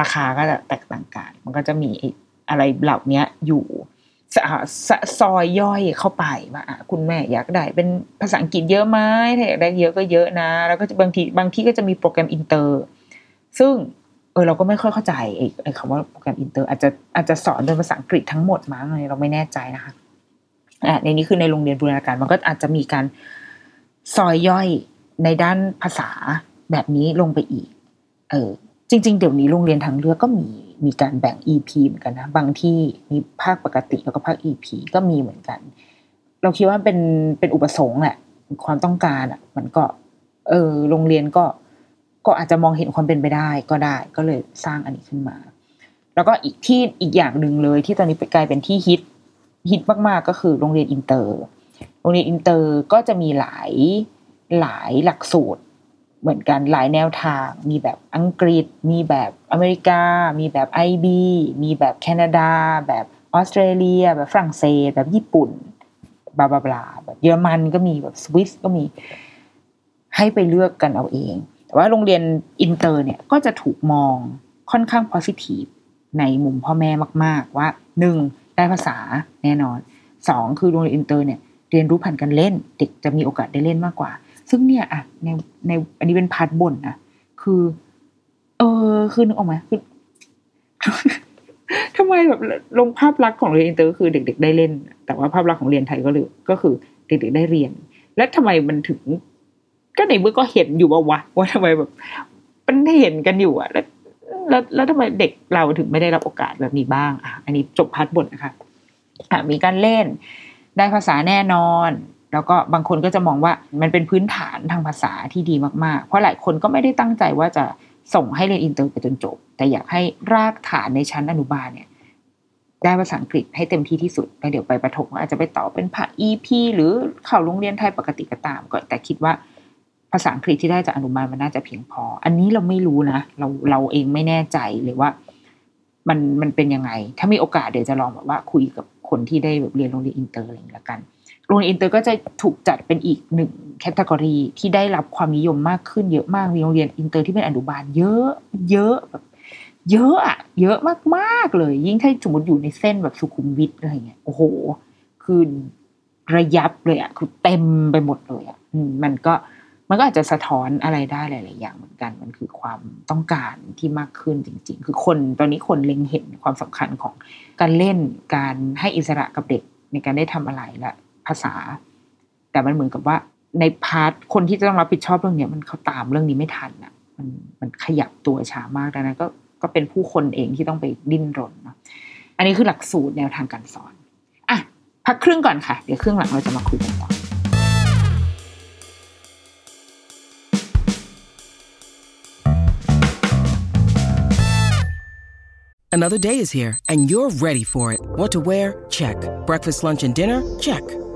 ราคาก็จะแตกต่างกันมันก็จะมีอะไรเหล่านี้อยู่ซอยย่อยเข้าไปว่าคุณแม่อยากได้เป็นภาษาอังกฤษเยอะไหมถ้าอยากได้เยอะก็เยอะนะแล้วก็บางทีบางที่ก็จะมีโปรแกรมอินเตอร์ซึ่ง เออเราก็ไม่ค่อยเข้าใจไอ้ไอ้คำว่าโปรแกรมอินเตอร์อาจจะอาจจะสอนโดยภาษาอังกฤษทั้งหมดมั้งอะไรเราไม่แน่ใจนะคะอ่ะในนี้คือในโรงเรียนบูรณาการมันก็อาจจะมีการซอยย่อยในด้านภาษาแบบนี้ลงไปอีกเออจริงๆเดี๋ยวนี้โรงเรียนทางเลือกก็มีมีการแบ่ง อี พี เหมือนกันนะบางที่มีภาคปกติแล้วก็ภาค อี พี ก็มีเหมือนกันเราคิดว่าเป็นเป็นอุปสงค์แหละความต้องการอ่ะมันก็เออโรงเรียนก็ก็อาจจะมองเห็นความเป็นไปได้ก็ได้ก็เลยสร้างอันนี้ขึ้นมาแล้วก็อีกที่อีกอย่างนึงเลยที่ตอนนี้กลายเป็นที่ฮิตฮิตมากๆก็คือโรงเรียนอินเตอร์โรงเรียนอินเตอร์ก็จะมีหลายหลายหลักสูตรเหมือนกันหลายแนวทางมีแบบอังกฤษมีแบบอเมริกามีแบบ ไอ บี มีแบบแคนาดาแบบออสเตรเลียแบบฝรั่งเศสแบบญี่ปุ่นบลาบลาแบบเยอรมันก็มีแบบสวิสก็มีให้ไปเลือกกันเอาเองแต่ว่าโรงเรียนอินเตอร์เนี่ยก็จะถูกมองค่อนข้าง positive ในมุมพ่อแม่มากๆว่าหนึ่งได้ภาษาแน่นอนสองคือโรงเรียนอินเตอร์เนี่ยเรียนรู้ผ่านการเล่นเด็กจะมีโอกาสได้เล่นมากกว่าซึ่งเนี่ยอ่ะในในอันนี้เป็นพาร์ทบนนะคือเออคือนึกออกมั้ยคือทำไมแบบลงภาพลักษณ์ของเรียนอินเตอร์คือเด็กๆได้เล่นแต่ว่าภาพลักษณ์ของเรียนไทยก็เลยก็คือเด็กๆได้เรียนแล้วทำไมมันถึงก็ในเมื่อก็เห็นอยู่ว่าวะว่าทำไมแบบมันเห็นกันอยู่อะแล้วแล้วแล้วทำไมเด็กเราถึงไม่ได้รับโอกาสแบบนี้บ้างอ่ะอันนี้จบพาร์ทบนนะคะอ่ะมีการเล่นได้ภาษาแน่นอนแล้วก็บางคนก็จะมองว่ามันเป็นพื้นฐานทางภาษาที่ดีมากๆเพราะหลายคนก็ไม่ได้ตั้งใจว่าจะส่งให้เรียนอินเตอร์ไปจนจบแต่อยากให้รากฐานในชั้นอนุบาลเนี่ยได้ภาษาอังกฤษให้เต็มที่ที่สุดแล้วเดี๋ยวไปประถมอาจจะไปต่อเป็นภาค อี พี หรือเข้าโรงเรียนไทยปกติก็ตามก็แต่คิดว่าภาษาอังกฤษที่ได้จากอนุบาลมันน่าจะเพียงพออันนี้เราไม่รู้นะเราเราเองไม่แน่ใจเลยว่ามันมันเป็นยังไงถ้ามีโอกาสเดี๋ยวจะลองแบบว่าคุยกับคนที่ได้แบบเรียนโรงเรียนอินเตอร์อะไรอย่างเงี้ยละกันโรงเรียนอินเตอร์ก็จะถูกจัดเป็นอีกหนึ่งแคตตากรีที่ได้รับความนิยมมากขึ้นเยอะมากมีโรงเรียนอินเตอร์ที่เป็นอนุบาลเยอะเยอะแบบเยอะอะเยอะมากๆเลยยิ่งถ้าสมมติอยู่ในเส้นแบบสุขุมวิทอะไรเงี้ยโอ้โหคือระยับเลยอะคือเต็มไปหมดเลยอะมันก็มันก็อาจจะสะท้อนอะไรได้หลายๆอย่างเหมือนกันมันคือความต้องการที่มากขึ้นจริงๆคือคนตอนนี้คนเล็งเห็นความสำคัญของการเล่นการให้อิสระกับเด็กในการได้ทำอะไรและภาษาแต่มันเหมือนกับว่าในพาร์ทคนที่จะต้องรับผิดชอบเรื่องนี้มันเขาตามเรื่องนี้ไม่ทันอ่ะมันมันขยับตัวช้ามากดังนั้นก็ก็เป็นผู้คนเองที่ต้องไปดิ้นรนนะอันนี้คือหลักสูตรแนวทางการสอนอ่ะพักครึ่งก่อนค่ะเดี๋ยวครึ่งหลังเราจะมาคุยกันต่อAnother day is here, and you're ready for it. What to wear? Check. Breakfast, lunch, and dinner? Check.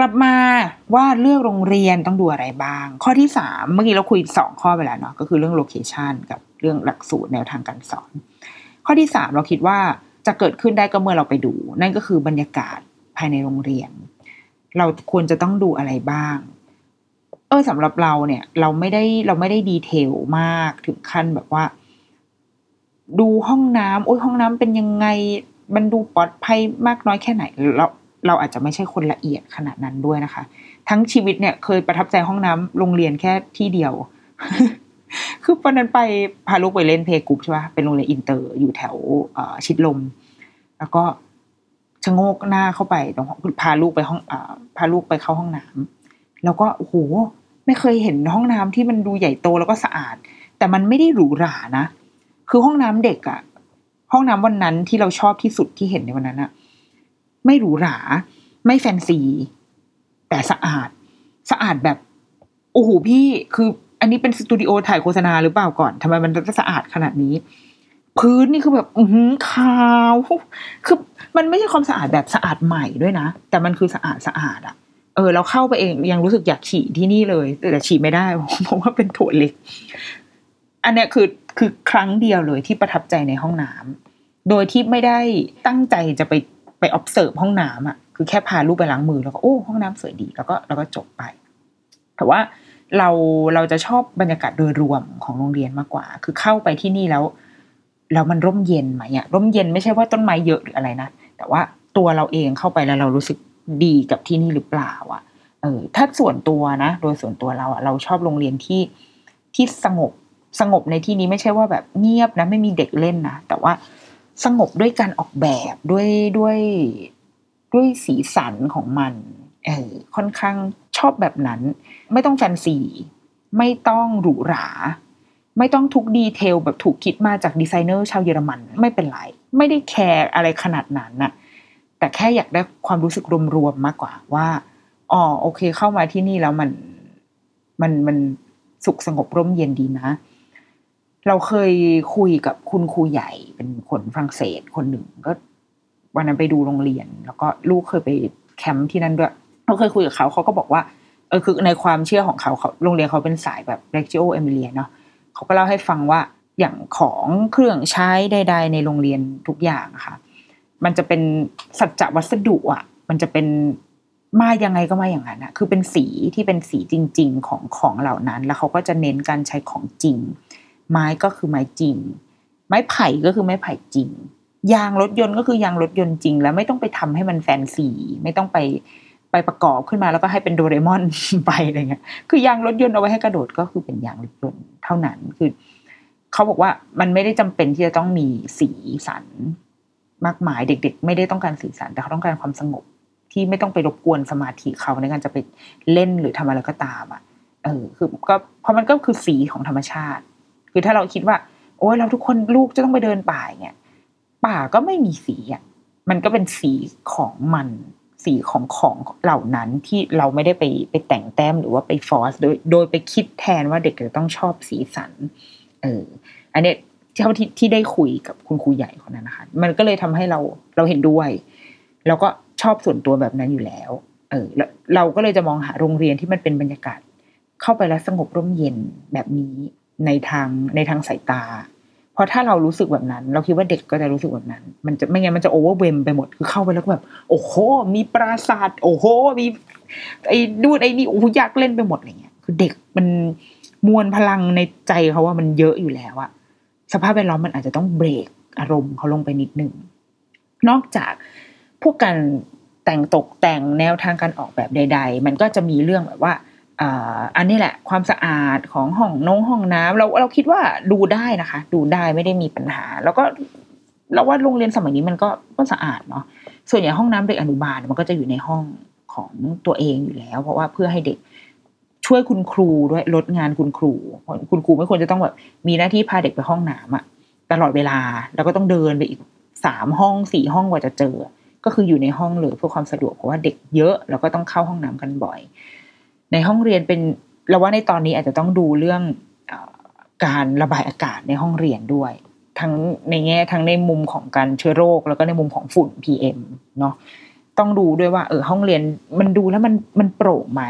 กลับมาว่าเลือกโรงเรียนต้องดูอะไรบ้างข้อที่สามเมื่อกี้เราคุยสองข้อไปแล้วเนาะก็คือเรื่องโลเคชั่นกับเรื่องหลักสูตรแนวทางการสอนข้อที่สามเราคิดว่าจะเกิดขึ้นได้ก็เมื่อเราไปดูนั่นก็คือบรรยากาศภายในโรงเรียนเราควรจะต้องดูอะไรบ้างเออสำหรับเราเนี่ยเราไม่ได้เราไม่ได้ดีเทลมากถึงขั้นแบบว่าดูห้องน้ำโอ้ยห้องน้ำเป็นยังไงมันดูปลอดภัยมากน้อยแค่ไหนแล้วเราอาจจะไม่ใช่คนละเอียดขนาดนั้นด้วยนะคะทั้งชีวิตเนี่ยเคยประทับใจห้องน้ำโรงเรียนแค่ที่เดียว คือวันนั้นไปพาลูกไปเล่นเพลย์กรุ๊ปใช่ป่ะเป็นโรงเรียนอินเตอร์อยู่แถวชิดลมแล้วก็ชะโงกหน้าเข้าไปตรงพาลูกไปห้องพาลูกไปเข้าห้องน้ำแล้วก็โอ้โหไม่เคยเห็นห้องน้ำที่มันดูใหญ่โตแล้วก็สะอาดแต่มันไม่ได้หรูหรานะคือห้องน้ำเด็กอะห้องน้ำวันนั้นที่เราชอบที่สุดที่เห็นในวันนั้นอะไม่หรูหราไม่แฟนซีแต่สะอาดสะอาดแบบโอ้โหพี่คืออันนี้เป็นสตูดิโอถ่ายโฆษณาหรือเปล่าก่อนทำไมมันสะอาดขนาดนี้พื้นนี่คือแบบอื้อหือขาวคือมันไม่ใช่ความสะอาดแบบสะอาดใหม่ด้วยนะแต่มันคือสะอาดสะอาดอ่ะ เออเราเข้าไปเองยังรู้สึกอยากฉี่ที่นี่เลยแต่ฉี่ไม่ได้เพราะว่าเป็นถั่วเล็กอันเนี้ยคือคือครั้งเดียวเลยที่ประทับใจในห้องน้ำโดยที่ไม่ได้ตั้งใจจะไปไป observe ห้องน้ำอ่ะคือแค่พาลูกไปล้างมือแล้วก็โอ้ห้องน้ำสวยดีแล้วก็แล้วก็จบไปแต่ว่าเราเราจะชอบบรรยากาศโดยรวมของโรงเรียนมากกว่าคือเข้าไปที่นี่แล้วแล้วมันร่มเย็นไหมอ่ะร่มเย็นไม่ใช่ว่าต้นไม้เยอะหรืออะไรนะแต่ว่าตัวเราเองเข้าไปแล้วเรารู้สึกดีกับที่นี่หรือเปล่าอ่ะเออถ้าส่วนตัวนะโดยส่วนตัวเราอ่ะเราชอบโรงเรียนที่ที่สงบสงบในที่นี้ไม่ใช่ว่าแบบเงียบนะไม่มีเด็กเล่นนะแต่ว่าสงบด้วยการออกแบบด้วยด้วยด้วยสีสันของมันเออค่อนข้างชอบแบบนั้นไม่ต้องแฟนซีไม่ต้องหรูหราไม่ต้องทุกดีเทลแบบถูกคิดมาจากดีไซเนอร์ชาวเยอรมันไม่เป็นไรไม่ได้แคร์อะไรขนาดนั้นน่ะแต่แค่อยากได้ความรู้สึกรวมๆมากกว่าว่าอ๋อโอเคเข้ามาที่นี่แล้วมันมันมันสุขสงบร่มเย็นดีนะเราเคยคุยกับคุณครูใหญ่เป็นคนฝรั่งเศสคนหนึ่งก็วันนั้นไปดูโรงเรียนแล้วก็ลูกเคยไปแคมป์ที่นั่นด้วยเราเคยคุยกับเขาเขาก็บอกว่าเออคือในความเชื่อของเขาเขาโรงเรียนเขาเป็นสายแบบ Reggio Emilia เนาะเขาก็เล่าให้ฟังว่าอย่างของเครื่องใช้ใดๆในโรงเรียนทุกอย่างค่ะมันจะเป็นสัจจะวัสดุอ่ะมันจะเป็นมายังไงก็มาอย่างนั้นอ่ะคือเป็นสีที่เป็นสีจริงๆของของเหล่านั้นแล้วเขาก็จะเน้นการใช้ของจริงไม้ก็คือไม้จริงไม้ไผ่ก็คือไม้ไผ่จริงยางรถยนต์ก็คือยางรถยนต์จริงแล้วไม่ต้องไปทำให้มันแฟนซีไม่ต้องไปไปประกอบขึ้นมาแล้วก็ให้เป็นโดเรมอนไปอะไรเงี้ยคือยางรถยนต์เอาไว้ให้กระโดดก็คือเป็นยางรถยนต์เท่านั้นคือเขาบอกว่ามันไม่ได้จำเป็นที่จะต้องมีสีสันมากมายเด็กๆไม่ได้ต้องการสีสันแต่เขาต้องการความสงบที่ไม่ต้องไปรบกวนสมาธิเขาในการจะไปเล่นหรือทำอะไรก็ตามอ่ะเออคือก็เพราะมันก็คือสีของธรรมชาติคือถ้าเราคิดว่าโอ๊ยเราทุกคนลูกจะต้องไปเดินป่าเงี้ยป่าก็ไม่มีสีอ่ะมันก็เป็นสีของมันสีของของเหล่านั้นที่เราไม่ได้ไปไปแต่งแต้มหรือว่าไปฟอร์สโดยโดยไปคิดแทนว่าเด็กจะต้องชอบสีสันเอออันเนี้ยเท่าที่ที่ได้คุยกับคุณครูใหญ่คนนั้นนะคะมันก็เลยทำให้เราเราเห็นด้วยแล้วก็ชอบส่วนตัวแบบนั้นอยู่แล้วเออเราก็เลยจะมองหาโรงเรียนที่มันเป็นบรรยากาศเข้าไปแล้วสงบร่มเย็นแบบนี้ในทางในทางสายตาเพราะถ้าเรารู้สึกแบบนั้นเราคิดว่าเด็กก็จะรู้สึกแบบนั้นมันจะไม่งั้นมันจะโอเวอร์เวมไปหมดคือเข้าไปแล้วก็แบบโอ้โหมีปราสาทโอ้โหมีไอ้นู่นไอ้นี่โอ้โหอยากเล่นไปหมดอะไรเงี้ยคือเด็กมันมวลพลังในใจเขาว่ามันเยอะอยู่แล้วอะสภาพแวดล้อมมันอาจจะต้องเบรกอารมณ์เขาลงไปนิดนึงนอกจากพวกการแต่งตกแต่งแนวทางการออกแบบใดๆมันก็จะมีเรื่องแบบว่าอันนี้แหละความสะอาดของห้องน้องห้องน้ำเราเราคิดว่าดูได้นะคะดูได้ไม่ได้มีปัญหาแล้วก็เราว่าโรงเรียนสมัยนี้มันก็ก็สะอาดเนาะส่วนใหญ่ห้องน้ำเด็กอนุบาลมันก็จะอยู่ในห้องของตัวเองอยู่แล้วเพราะว่าเพื่อให้เด็กช่วยคุณครูด้วยลดงานคุณครูคุณครูไม่ควรจะต้องแบบมีหน้าที่พาเด็กไปห้องน้ำอะตลอดเวลาแล้วก็ต้องเดินไปอีกสามห้องสี่ห้องกว่าจะเจอก็คืออยู่ในห้องเลยเพื่อความสะดวกเพราะว่าเด็กเยอะแล้วก็ต้องเข้าห้องน้ำกันบ่อยในห้องเรียนเป็นเราว่าในตอนนี้อาจจะต้องดูเรื่องเอ่อการระบายอากาศในห้องเรียนด้วยทั้งในแง่ทั้งในมุมของการเชื้อโรคแล้วก็ในมุมของฝุ่น พี เอ็ม เนาะต้องดูด้วยว่าเออห้องเรียนมันดูแล้วมันมันโปร่งไหม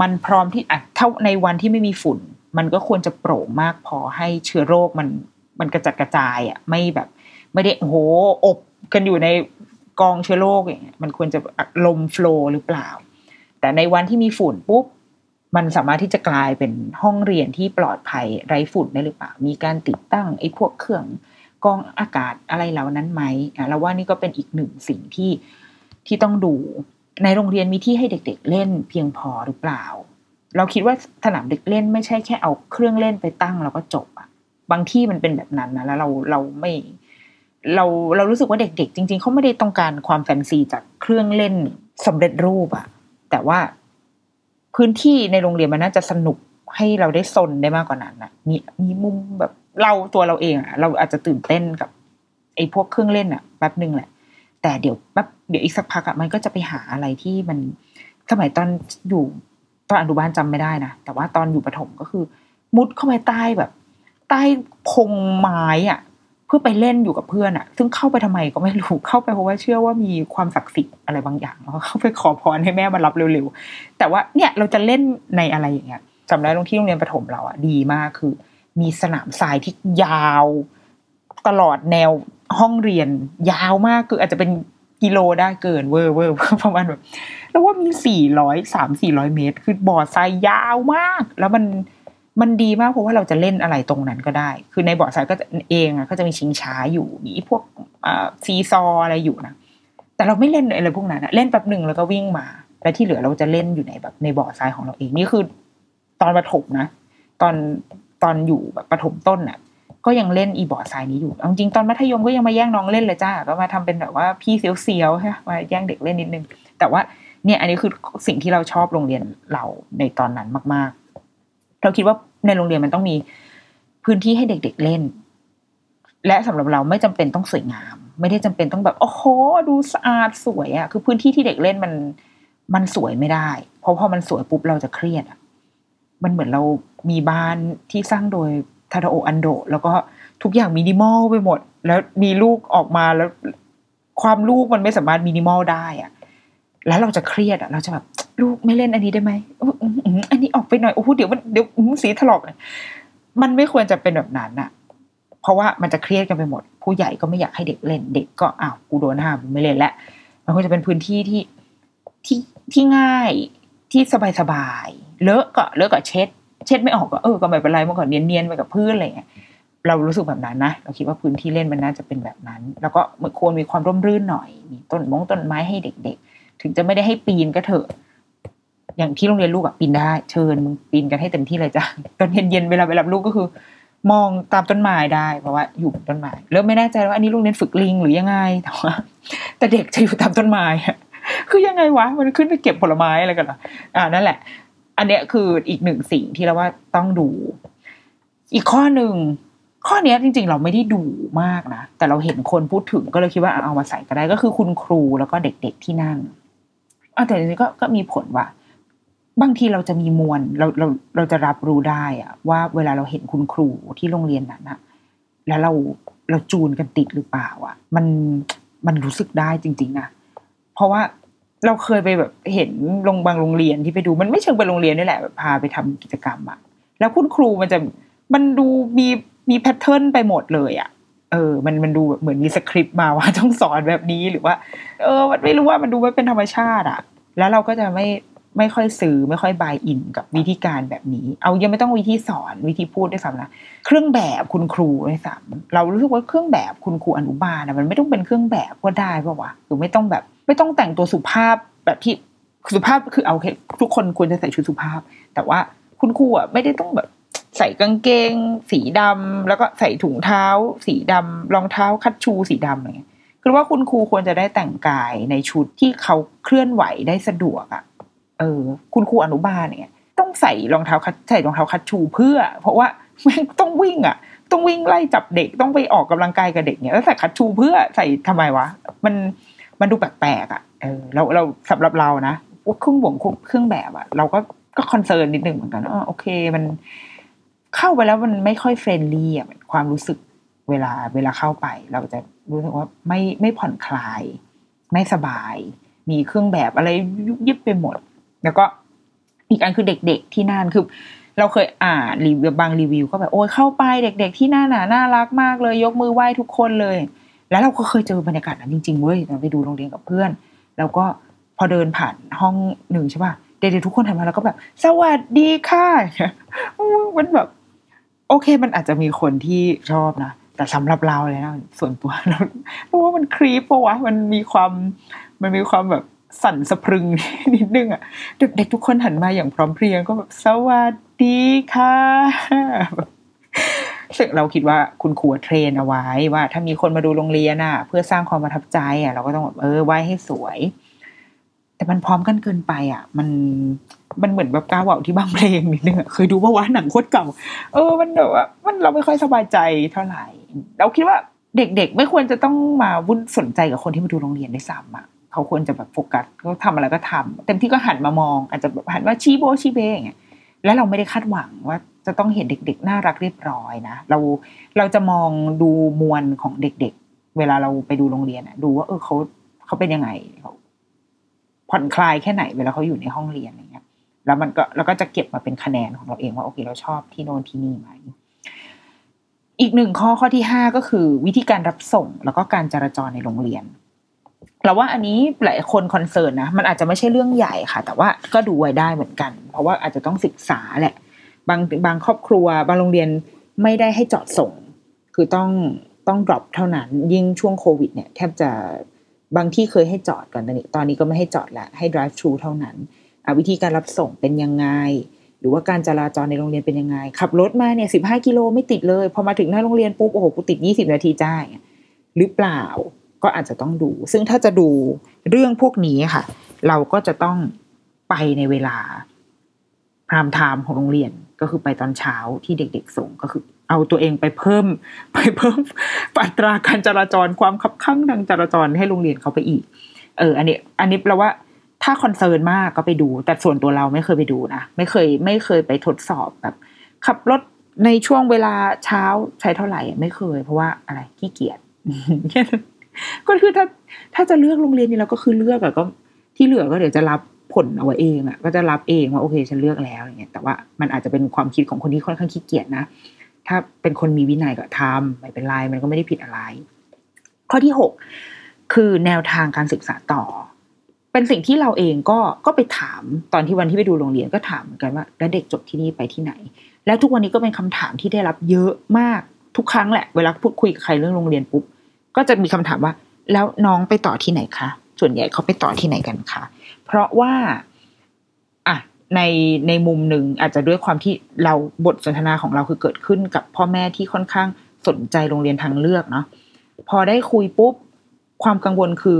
มันพร้อมที่อ่ะเท่าในวันที่ไม่มีฝุ่นมันก็ควรจะโปร่งมากพอให้เชื้อโรคมันมันกระจัดกระจายอ่ะไม่แบบไม่ได้โอ้โหอบกันอยู่ในกองเชื้อโรคอย่างเงี้ยมันควรจะลมโฟลว์หรือเปล่าแต่ในวันที่มีฝุ่นปุ๊บมันสามารถที่จะกลายเป็นห้องเรียนที่ปลอดภัยไร้ฝุ่นได้หรือเปล่ามีการติดตั้งไอ้พวกเครื่องกรองอากาศอะไรเหล่านั้นไหมอ่ะเราว่านี่ก็เป็นอีกหนึ่งสิ่งที่ที่ต้องดูในโรงเรียนมีที่ให้เด็กๆเล่นเพียงพอหรือเปล่าเราคิดว่าสนามเด็กเล่นไม่ใช่แค่เอาเครื่องเล่นไปตั้งแล้วก็จบอ่ะบางที่มันเป็นแบบนั้นนะแล้วเราเราไม่เราเรารู้สึกว่าเด็กๆจริงๆเขาไม่ได้ต้องการความแฟนซีจากเครื่องเล่นสำเร็จรูปอ่ะแต่ว่าพื้นที่ในโรงเรียนมันน่าจะสนุกให้เราได้ซนได้มากกว่านั้นนะมีมีมุมแบบเราตัวเราเองอะเราอาจจะตื่นเต้นกับไอ้พวกเครื่องเล่นอะแป๊บนึงแหละแต่เดี๋ยวแป๊บเดี๋ยวอีกสักพักอะมันก็จะไปหาอะไรที่มันสมัยตอนอยู่ตอนอนุบาลจำไม่ได้นะแต่ว่าตอนอยู่ประถมก็คือมุดเข้าไปใต้แบบใต้พงไม้อะ เพื่อไปเล่นอยู่กับเพื่อนอะซึ่งเข้าไปทำไมก็ไม่รู้เข้าไปเพราะว่าเชื่อว่ามีความศักดิ์สิทธิ์อะไรบางอย่างเข้าไปขอพรให้แม่มารับเร็วๆแต่ว่าเนี่ยเราจะเล่นในอะไรอย่างเงี้ยจำได้ตรงที่โรงเรียนประถมเราอะดีมากคือมีสนามทรายที่ยาวตลอดแนวห้องเรียนยาวมากคืออาจจะเป็นกิโลได้เกินเวอร์เวอร์ประมาณแบบแล้วว่ามีสี่ร้อยสามสี่ร้อยเมตรคือบ่อทรายยาวมากแล้วมันมันดีมากเพราะว่าเราจะเล่นอะไรตรงนั้นก็ได้คือในบ่อทรายก็เองอ่ะก็จะมีชิงช้าอยู่มีพวกอ่าซีซออะไรอยู่นะแต่เราไม่เล่นอะไรพวกนั้นนะเล่นแป๊บนึงแล้วก็วิ่งมาและที่เหลือเราจะเล่นอยู่ในแบบในบ่อทรายของเราเองนี่คือตอนประถมนะตอนตอนอยู่แบบประถมต้นน่ะก็ยังเล่นอีบอร์ดทรายนี้อยู่จริงๆตอนมัธยมก็ยังมาแย่งน้องเล่นเลยจ้าก็มาทำเป็นแบบว่าพี่เสียวๆฮะมาแย่งเด็กเล่นนิดนึงแต่ว่าเนี่ยอันนี้คือสิ่งที่เราชอบโรงเรียนเราในตอนนั้นมากๆเราคิดว่าในโรงเรียนมันต้องมีพื้นที่ให้เด็กๆเล่นและสำหรับเราไม่จำเป็นต้องสวยงามไม่ได้จำเป็นต้องแบบโอ้โหดูสะอาดสวยอ่ะคือพื้นที่ที่เด็กเล่นมันมันสวยไม่ได้เพราะพอมันสวยปุ๊บเราจะเครียดอ่ะมันเหมือนเรามีบ้านที่สร้างโดยทาโดอันโดแล้วก็ทุกอย่างมินิมอลไปหมดแล้วมีลูกออกมาแล้วความลูกมันไม่สามารถมินิมอลได้อ่ะแล้วเราจะเครียดอ่ะเราจะแบบลูกไม่เล่นอันนี้ได้ไหมอันนี้ออกไปหน่อยโอ้โหเดี๋ยวมันเดี๋ยวสีถลอกมันไม่ควรจะเป็นแบบนั้นอ่ะเพราะว่ามันจะเครียดกันไปหมดผู้ใหญ่ก็ไม่อยากให้เด็กเล่นเด็กก็อ้าวกูโดนห้ามไม่เล่นละมันควรจะเป็นพื้นที่ที่ที่ที่ง่ายที่สบายสบายเลอะก็เลอะก็เช็ดเช็ดไม่ออกก็เออก็ไม่เป็นไรเมื่อก่อนเนียนๆไปกับพื้นอะไรเงี้ยเรารู้สึกแบบนั้นนะเราคิดว่าพื้นที่เล่นมันน่าจะเป็นแบบนั้นแล้วก็ควรมีความร่มรื่นหน่อยมีต้นมงต้นไม้ให้เด็กๆถึงจะไม่ได้ให้ปีนก็เถอะอย่างที่โรงเรียนลูกอะปีนได้เชิญมึงปีนกันให้เต็มที่เลยจ้ะตอนเย็นๆเวลาไปรับลูกก็คือมองตามต้นไม้ได้เพราะว่าอยู่บนต้นไม้เริ่มไม่แน่ใจว่าอันนี้ลูกเรียนฝึกลิงหรือยังไงแต่ว่าแต่เด็กจะอยู่ตามต้นไม้คือยังไงวะมันขึ้นไปเก็บผลไม้อะไรกันเหรออ่านั่นแหละอันเนี้ยคืออีกหนึ่งสิ่งที่เราว่าต้องดูอีกข้อหนึ่งข้อเนี้ยจริงๆเราไม่ได้ดูมากนะแต่เราเห็นคนพูดถึงก็เลยคิดว่าเอามาใส่ก็ได้ก็คือคุณครูแล้วก็เด็กๆที่นั่นอ่ะแต่จริงๆก็ก็มีผลว่าบางทีเราจะมีมวลเราเราเราจะรับรู้ได้อะว่าเวลาเราเห็นคุณครูที่โรงเรียนนั้นนะแล้วเราเราจูนกันติดหรือเปล่าอ่ะมันมันรู้สึกได้จริงๆนะเพราะว่าเราเคยไปแบบเห็นโรงบางโรงเรียนที่ไปดูมันไม่เชิงเป็นโรงเรียนนี่แหละแบบพาไปทำกิจกรรมอะแล้วคุณครูมันจะมันดูมีมีแพทเทิร์นไปหมดเลยอะเออมันมันดูเหมือนมีสคริปต์มาว่าต้องสอนแบบนี้หรือว่าเออมันไม่รู้ว่ามันดูไม่เป็นธรรมชาติอะแล้วเราก็จะไม่ไม่ค่อยซื้อไม่ค่อยบายอินกับวิธีการแบบนี้เอายังไม่ต้องวิธีสอนวิธีพูดด้วยซ้ำนะเครื่องแบบคุณครูด้วยซ้ำเรารู้สึกว่าเครื่องแบบคุณครูอนุบาลนะมันไม่ต้องเป็นเครื่องแบบก็ได้ป่าววะหรือไม่ต้องแบบไม่ต้องแต่งตัวสุภาพแบบที่สุภาพคือเอาทุกคนควรจะใส่ชุดสุภาพแต่ว่าคุณครูอ่ะไม่ได้ต้องแบบใส่กางเกงสีดำแล้วก็ใส่ถุงเท้าสีดำรองเท้าคัชชูสีดำอะไรเงี้ยคือว่าคุณครูควรจะได้แต่งกายในชุดที่เขาเคลื่อนไหวได้สะดวกอ่ะเออคุณครูอนุบาลเนี่ยต้องใส่รองเท้าใส่รองเท้าคัชชูเพื่อเพราะว่ามันต้องวิ่งอ่ะต้องวิ่งไล่จับเด็กต้องไปออกกำลังกายกับเด็กเนี่ยแล้วใส่คัชชูเพื่อใส่ทำไมวะมันมันดูแปลกๆอ่ะเออเราเราสำหรับเรานะพวกเครื่องบ่งเครื่องแบบอ่ะเราก็ก็คอนเซิร์นนิดนึงเหมือนกันอ๋อโอเคมันเข้าไปแล้วมันไม่ค่อยเฟรนลี่อ่ะความรู้สึกเวลาเวลาเข้าไปเราจะรู้สึกว่าไม่ไม่ผ่อนคลายไม่สบายมีเครื่องแบบอะไรยุบยิบไปหมดแล้วก็อีกอันคือเด็กๆที่นั่นคือเราเคยอ่านรีวิวบางรีวิวก็แบบโอ้ยเข้าไปเด็กๆที่นั่นน่ะน่ารักมากเลยยกมือไหว้ทุกคนเลยแล้วเราก็เคยเจอบรรยากาศนั้นจริงๆเว้ยเราไปดูโรงเรียนกับเพื่อนแล้วก็พอเดินผ่านห้องหนึ่งใช่ป่ะเด็กๆทุกคนทำมาแล้วก็แบบสวัสดีค่ะมันแบบโอเคมันอาจจะมีคนที่ชอบนะแต่สำหรับเราเลยนะส่วนตัวเราเราว่ามันครีปปะวะมันมีความมันมีความแบบสั่นสะพรึงนิดนึงอ่ะเด็กๆทุกคนหันมาอย่างพร้อมเพรียงก็แบบสวัสดีค่ะซึ่งเราคิดว่าคุณครูเทรนเอาไว้ว่าถ้ามีคนมาดูโรงเรียนน่ะเพื่อสร้างความประทับใจอ่ะเราก็ต้องแบบเออไหว้ให้สวยแต่มันพร้อมกันเกินไปอ่ะมันมันเหมือนแบบก้าวเหว่าที่บางเพลงนิดนึงอ่ะเคยดูป่ะวะหนังโคตรเก่าเออมันแบบว่ามันเราไม่ค่อยสบายใจเท่าไหร่เราคิดว่าเด็กๆไม่ควรจะต้องมาวุ่นสนใจกับคนที่มาดูโรงเรียนด้วยซ้ำอ่ะเขาควรจะแบบโฟกัสเขาทำอะไรก็ทำเต็มที่ก็หันมามองอาจจะแบบหันว่าชี้โบชี้เบอย่างเงี้ย และเราไม่ได้คาดหวังว่าจะต้องเห็นเด็กๆน่ารักเรียบร้อยนะเราเราจะมองดูมวลของเด็กๆเวลาเราไปดูโรงเรียนอะดูว่าเออเขาเขาเป็นยังไงเขาผ่อนคลายแค่ไหนเวลาเขาอยู่ในห้องเรียนอะไรเงี้ยแล้วมันก็เราก็จะเก็บมาเป็นคะแนนของเราเองว่าโอเคเราชอบที่โน่นที่นี่ไหมอีกหนึ่งข้อข้อที่ห้าก็คือวิธีการรับส่งแล้วก็การจราจรในโรงเรียนเราว่าอันนี้หลายคนคอนเซิร์นนะมันอาจจะไม่ใช่เรื่องใหญ่ค่ะแต่ว่าก็ดูไว้ได้เหมือนกันเพราะว่าอาจจะต้องศึกษาแหละบางบางครอบครัวบางโรงเรียนไม่ได้ให้จอดส่งคือต้องต้องดรอปเท่านั้นยิ่งช่วงโควิดเนี่ยแทบจะบางที่เคยให้จอดก่อนตอนนี้ตอนนี้ก็ไม่ให้จอดละให้ drive thru เท่านั้นวิธีการรับส่งเป็นยังไงหรือว่าการจราจรในโรงเรียนเป็นยังไงขับรถมาเนี่ยสิบห้ากิโลไม่ติดเลยพอมาถึงหน้าโรงเรียนปุ๊บโอ้โหกูติดยี่สิบนาทีจ้าหรือเปล่าก็อาจจะต้องดูซึ่งถ้าจะดูเรื่องพวกนี้ค่ะเราก็จะต้องไปในเวลาไพรม์ไทม์ของโรงเรียนก็คือไปตอนเช้าที่เด็กๆส่งก็คือเอาตัวเองไปเพิ่มไปเพิ่มอัตราการจราจรความคับคั่งทางจราจรให้โรงเรียนเขาไปอีกเอออันนี้อันนี้แปลว่าถ้าคอนเซิร์นมากก็ไปดูแต่ส่วนตัวเราไม่เคยไปดูนะไม่เคยไม่เคยไปทดสอบแบบขับรถในช่วงเวลาเช้าใช้เท่าไหร่ไม่เคยเพราะว่าอะไรขี้เกียจ ก็คือถ้าถ้าจะเลือกโรงเรียนนี่เราก็คือเลือกอะก็ที่เหลือก็เดี๋ยวจะรับผลเอาไว้เองอะก็จะรับเองว่าโอเคฉันเลือกแล้วอย่างเงี้ยแต่ว่ามันอาจจะเป็นความคิดของคนที่ค่อนข้างขี้เกียจนะถ้าเป็นคนมีวินัยก็ทำไม่เป็นไรมันก็ไม่ได้ผิดอะไรข้อที่หกคือแนวทางการศึกษาต่อเป็นสิ่งที่เราเองก็ก็ไปถามตอนที่วันที่ไปดูโรงเรียนก็ถามเหมือนกันว่าแล้วเด็กจบที่นี่ไปที่ไหนแล้วทุกวันนี้ก็เป็นคำถามที่ได้รับเยอะมากทุกครั้งแหละเวลาพูดคุยกับใครเรื่องโรงเรียนปุ๊บก็จะมีคำถามว่าแล้วน้องไปต่อที่ไหนคะส่วนใหญ่เขาไปต่อที่ไหนกันคะเพราะว่าอ่ะในในมุมหนึ่งอาจจะด้วยความที่เราบทสนทนาของเราคือเกิดขึ้นกับพ่อแม่ที่ค่อนข้างสนใจโรงเรียนทางเลือกเนาะพอได้คุยปุ๊บความกังวลคือ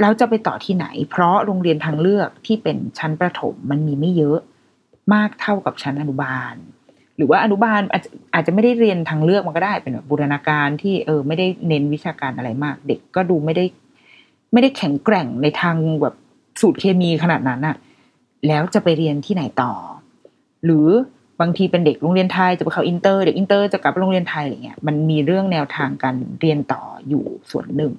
แล้วจะไปต่อที่ไหนเพราะโรงเรียนทางเลือกที่เป็นชั้นประถมมันมีไม่เยอะมากเท่ากับชั้นอนุบาลหรือว่าอนุบาลอาจจะอาจจะไม่ได้เรียนทางเลือกมันก็ได้เป็นแบบบูรณาการที่เออไม่ได้เน้นวิชาการอะไรมากเด็กก็ดูไม่ได้ไม่ได้แข็งแกร่งในทางแบบสูตรเคมีขนาดนั้นน่ะแล้วจะไปเรียนที่ไหนต่อหรือบางทีเป็นเด็กโรงเรียนไทยจะไปเข้าอินเตอร์เด็กอินเตอร์จะกลับโรงเรียนไทยอะไรเงี้ยมันมีเรื่องแนวทางการเรียนต่ออยู่ส่วนหนึ่ง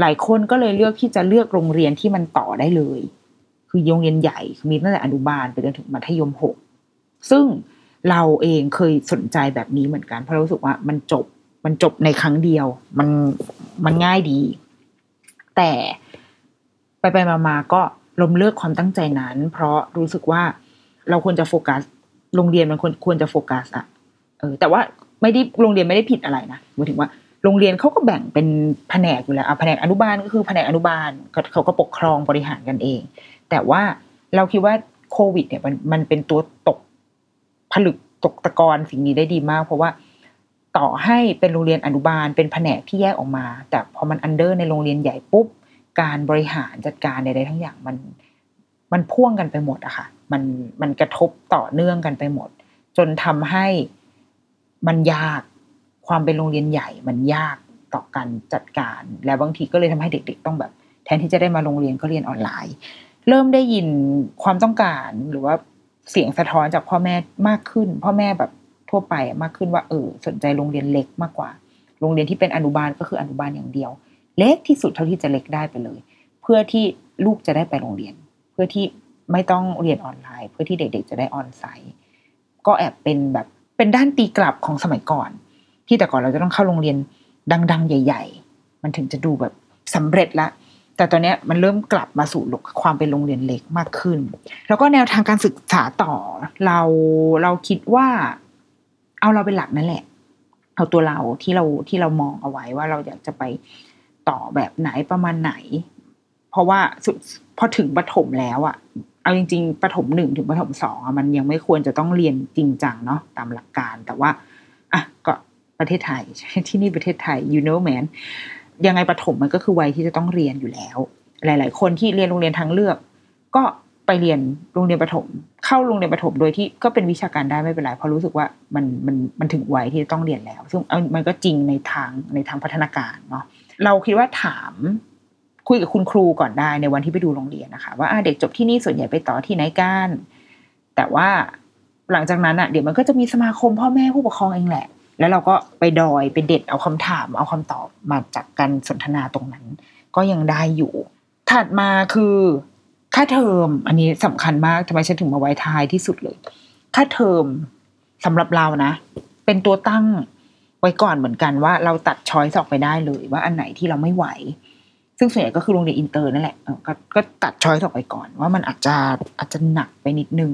หลายคนก็เลยเลือกที่จะเลือกโรงเรียนที่มันต่อได้เลยคือโรงเรียนใหญ่มีตั้งแต่อนุบาลไปจนถึงมัธยมหกซึ่งเราเองเคยสนใจแบบนี้เหมือนกันเพราะรู้สึกว่ามันจบมันจบในครั้งเดียวมันมันง่ายดีแต่ไปไปมาๆก็ล้มเลิกความตั้งใจนั้นเพราะรู้สึกว่าเราควรจะโฟกัสโรงเรียนมันควรควรจะโฟกัสอะเออแต่ว่าไม่ได้โรงเรียนไม่ได้ผิดอะไรนะหมายถึงว่าโรงเรียนเขาก็แบ่งเป็นแผนกอยู่แล้วอ่ะแผนกอนุบาลก็คือแผนกอนุบาลเขาก็ปกครองบริหารกันเองแต่ว่าเราคิดว่าโควิดเนี่ยมันมันเป็นตัวตกผลึกตกตะกอนสิ่งนี้ได้ดีมากเพราะว่าต่อให้เป็นโรงเรียนอนุบาลเป็นแผนกที่แยกออกมาแต่พอมันอันเดอร์ในโรงเรียนใหญ่ปุ๊บการบริหารจัดการใดๆทั้งอย่างมันมันพ่วงกันไปหมดอะค่ะมันมันกระทบต่อเนื่องกันไปหมดจนทำให้มันยากความเป็นโรงเรียนใหญ่มันยากต่อการจัดการและบางทีก็เลยทำให้เด็กๆต้องแบบแทนที่จะได้มาโรงเรียนก็เรียนออนไลน์เริ่มได้ยินความต้องการหรือว่าเสียงสะท้อนจากพ่อแม่มากขึ้นพ่อแม่แบบทั่วไปมากขึ้นว่าเออสนใจโรงเรียนเล็กมากกว่าโรงเรียนที่เป็นอนุบาลก็คืออนุบาลอย่างเดียวเล็กที่สุดเท่าที่จะเล็กได้ไปเลยเพื่อที่ลูกจะได้ไปโรงเรียนเพื่อที่ไม่ต้องเรียนออนไลน์เพื่อที่เด็กๆจะได้ออนไซต์ก็แอบเป็นแบบเป็นด้านตีกลับของสมัยก่อนที่แต่ก่อนเราจะต้องเข้าโรงเรียนดังๆใหญ่ๆมันถึงจะดูแบบสำเร็จละแต่ตอนนี้มันเริ่มกลับมาสู่ความเป็นโรงเรียนเล็กมากขึ้นแล้วก็แนวทางการศึกษาต่อเราเราคิดว่าเอาเราเป็นหลักนั่นแหละเอาตัวเราที่เราที่เรามองเอาไว้ว่าเราอยากจะไปต่อแบบไหนประมาณไหนเพราะว่าพอถึงประถมแล้วอะเอาจริงๆประถมหนึ่งถึงประถมสองอะมันยังไม่ควรจะต้องเรียนจริงจังเนาะตามหลักการแต่ว่าอ่ะก็ประเทศไทยที่นี่ประเทศไทย you know man ยังไงประถมมันก็คือวัยที่จะต้องเรียนอยู่แล้วหลายๆคนที่เรียนโรงเรียนทางเลือกก็ไปเรียนโรงเรียนประถมเข้าโรงเรียนประถมโดยที่ก็เป็นวิชาการได้ไม่เป็นไรเพราะรู้สึกว่ามันมันมันถึงวัยที่จะต้องเรียนแล้วซึ่งมันก็จริงในทางในทางพัฒนาการเนาะเราคิดว่าถามคุยกับคุณครูก่อนได้ในวันที่ไปดูโรงเรียนนะคะว่าเด็กจบที่นี่ส่วนใหญ่ไปต่อที่ไหนกันแต่ว่า หลังจากนั้นอ่ะเดี๋ยวมันก็จะมีสมาคมพ่อแม่ผู้ปกครองเองแหละแล้วเราก็ไปดอยไปเด็ดเอาคำถามเอาคำตอบมาจากการสนทนาตรงนั้นก็ยังได้อยู่ถัดมาคือค่าเทอมอันนี้สำคัญมากทำไมฉันถึงมาไว้ท้ายที่สุดเลยค่าเทอมสำหรับเรานะเป็นตัวตั้งไว้ก่อนเหมือนกันว่าเราตัดช้อยส์ออกไปได้เลยว่าอันไหนที่เราไม่ไหวซึ่งส่วนใหญ่ก็คือโรงเรียนอินเตอร์นั่นแหละ ก, ก็ตัดช้อยส์ออกไปก่อนว่ามันอาจจะอาจจะหนักไปนิดนึง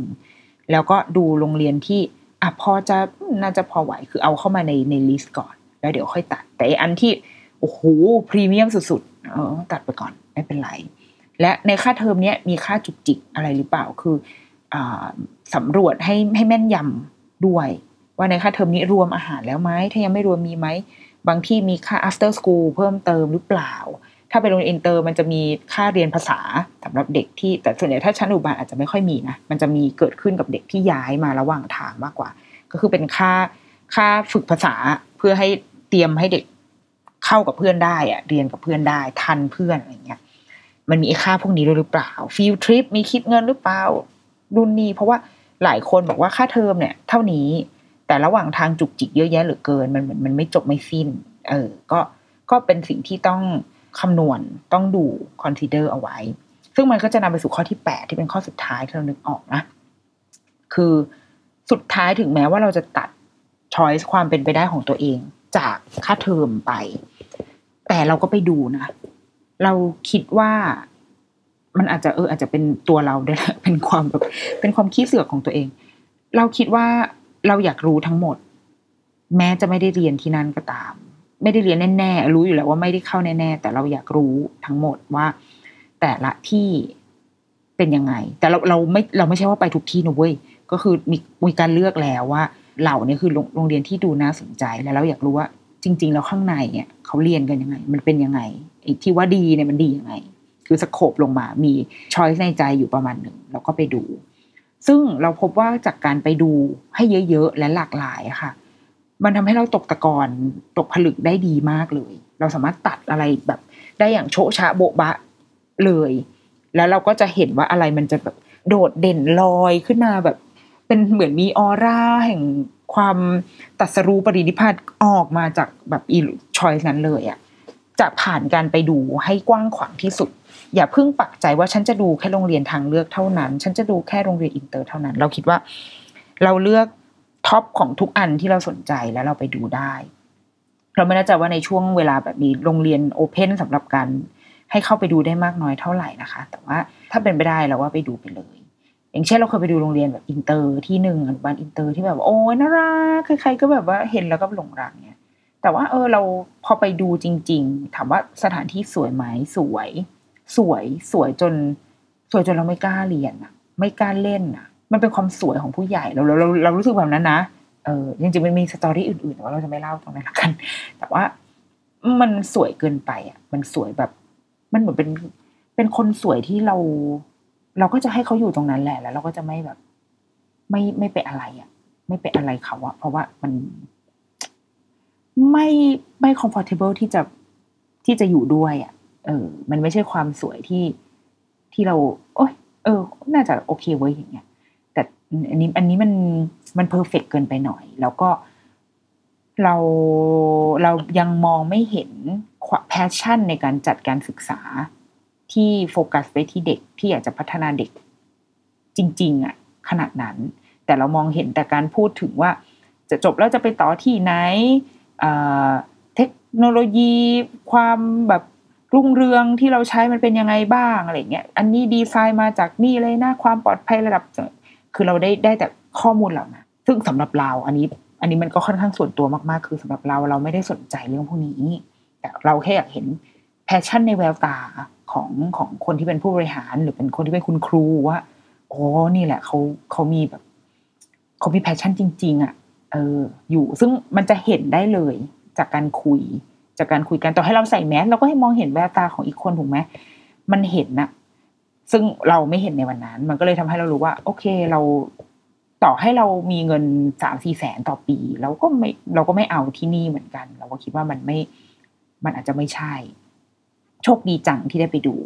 แล้วก็ดูโรงเรียนที่อ่ะพอจะน่าจะพอไหวคือเอาเข้ามาในในลิสต์ก่อนแล้วเดี๋ยวค่อยตัดแต่อันที่โอ้โหพรีเมียมสุดๆเออตัดไปก่อนไม่เป็นไรและในค่าเทอมเนี้ยมีค่าจุกจิกอะไรหรือเปล่าคืออ่าสำรวจให้ให้แม่นยำด้วยว่าในค่าเทอมนี้รวมอาหารแล้วไหมถ้ายังไม่รวมมีไหมบางที่มีค่า after school เพิ่มเติมหรือเปล่าถ้าเป็นโรงเรียนอินเตอร์มันจะมีค่าเรียนภาษาสำหรับเด็กที่แต่ส่วนใหญ่ถ้าชั้นอนุบาลอาจจะไม่ค่อยมีนะมันจะมีเกิดขึ้นกับเด็กที่ย้ายมาระหว่างทางมากกว่าก็คือเป็นค่าค่าฝึกภาษาเพื่อให้เตรียมให้เด็กเข้ากับเพื่อนได้อะเรียนกับเพื่อนได้ทันเพื่อนอะไรเงี้ยมันมีค่าพวกนี้ด้วยหรือเปล่าฟิลทริปมีคิดเงินหรือเปล่ารุ่นนี้เพราะว่าหลายคนบอกว่าค่าเทอมเนี่ยเท่านี้แต่ระหว่างทางจุกจิกเยอะแยะเหลือเกินมันเหมือนมันไม่จบไม่สิ้นเออก็ก็เป็นสิ่งที่ต้องคำนวณต้องดูคอนซิเดอร์เอาไว้ซึ่งมันก็จะนำไปสู่ข้อที่แปดที่เป็นข้อสุดท้ายที่เรานึกออกนะคือสุดท้ายถึงแม้ว่าเราจะตัด choice ความเป็นไปได้ของตัวเองจากค่าเทอมไปแต่เราก็ไปดูนะเราคิดว่ามันอาจจะเอออาจจะเป็นตัวเราด้วยแหละเป็นความแบบเป็นความขี้เสือกของตัวเองเราคิดว่าเราอยากรู้ทั้งหมดแม้จะไม่ได้เรียนที่นั่นก็ตามไม่ได้เรียนแน่ๆรู้อยู่แล้วว่าไม่ได้เข้าแน่ๆแต่เราอยากรู้ทั้งหมดว่าแต่ละที่เป็นยังไงแต่เราเราไม่เราไม่ใช่ว่าไปทุกที่นะเว้ยก็คือมีมีการเลือกแล้วว่าเหล่านี้คือโรงเรียนที่ดูน่าสนใจแล้วเราอยากรู้ว่าจริงๆแล้วข้างในเนี่ยเขาเรียนกันยังไงมันเป็นยังไงไอ้ที่ว่าดีเนี่ยมันดียังไงคือสโคปลงมามีช้อยส์ในใจอยู่ประมาณหนึ่งเราก็ไปดูซึ่งเราพบว่าจากการไปดูให้เยอะๆและหลากหลายค่ะมันทำให้เราตกตะกอนตกผลึกได้ดีมากเลยเราสามารถตัดอะไรแบบได้อย่างโชะชะโบ๊ะบะเลยแล้วเราก็จะเห็นว่าอะไรมันจะแบบโดดเด่นลอยขึ้นมาแบบเป็นเหมือนมีออร่าแห่งความตรัสรู้ปรินิพพานออกมาจากแบบอีชอยส์นั้นเลยอ่ะจะผ่านการไปดูให้กว้างขวางที่สุดอย่าเพิ่งปักใจว่าฉันจะดูแค่โรงเรียนทางเลือกเท่านั้นฉันจะดูแค่โรงเรียนอินเตอร์เท่านั้นเราคิดว่าเราเลือกท็อปของทุกอันที่เราสนใจแล้วเราไปดูได้เราไม่แน่ใจว่าในช่วงเวลาแบบนี้โรงเรียนโอเพนสำหรับการให้เข้าไปดูได้มากน้อยเท่าไหร่นะคะแต่ว่าถ้าเป็นไปได้เราว่าไปดูไปเลยอย่างเช่นเราเคยไปดูโรงเรียนแบบอินเตอร์ที่หนึ่งอนุบาลอินเตอร์ที่แบบโอ้ยน่ารักใครๆก็แบบว่าเห็นแล้วก็หลงรักเนี่ยแต่ว่าเออเราพอไปดูจริงๆถามว่าสถานที่สวยไหมสวยสวยสวยจนสวยจนเราไม่กล้าเรียนอ่ะไม่กล้าเล่นอ่ะมันเป็นความสวยของผู้ใหญ่เราเราเราเรารู้สึกแบบนั้นนะเออจริงๆมันมีสตอรี่อื่นๆแต่ว่าเราจะไม่เล่าตรงนั้นละกันแต่ว่ามันสวยเกินไปอ่ะมันสวยแบบมันเหมือนเป็นเป็นคนสวยที่เราเราก็จะให้เขาอยู่ตรงนั้นแหละแล้วเราก็จะไม่แบบไม่ไม่ไปอะไรอ่ะไม่ไปอะไรเขาอ่ะเพราะว่ามันไม่ไม่ comfortable ที่จะที่จะอยู่ด้วยอ่ะเออมันไม่ใช่ความสวยที่ที่เราโอ๊ยเออน่าจะโอเคเว้ยอย่างเงี้ยแต่อันนี้อันนี้มันมันเพอร์เฟคเกินไปหน่อยแล้วก็เราเรายังมองไม่เห็นความแพชชั่นในการจัดการศึกษาที่โฟกัสไปที่เด็กที่อยากจะพัฒนาเด็กจริงๆอ่ะขนาดนั้นแต่เรามองเห็นแต่การพูดถึงว่าจะจบแล้วจะไปต่อที่ไหนเทคโนโลยีความแบบรุ่งเรืองที่เราใช้มันเป็นยังไงบ้างอะไรเงี้ยอันนี้ดีไซน์มาจากนี่เลยนะความปลอดภัยระดับคือเราได้ได้แต่ข้อมูลเหล่านั้นซึ่งสำหรับเราอันนี้อันนี้มันก็ค่อนข้างส่วนตัวมากๆคือสำหรับเราเราไม่ได้สนใจเรื่องพวกนี้แต่เราแค่อยากเห็นแพชชั่นในแววตาของของคนที่เป็นผู้บริหารหรือเป็นคนที่เป็นคุณครูว่าโอ้นี่แหละเขาเขามีแบบเขามีแพชชั่นจริงๆอ่ะเอออยู่ซึ่งมันจะเห็นได้เลยจากการคุยจากการคุยกันต่อให้เราใส่แมสเราก็ให้มองเห็นแววตาของอีกคนถูกไหมมันเห็นนะซึ่งเราไม่เห็นในวันนั้นมันก็เลยทำให้เรารู้ว่าโอเคเราต่อให้เรามีเงิน สามสี่ แสนต่อปีเราก็ไม่เราก็ไม่เอาที่นี่เหมือนกันเราก็คิดว่ามันไม่มันอาจจะไม่ใช่โชคดีจังที่ได้ไปดู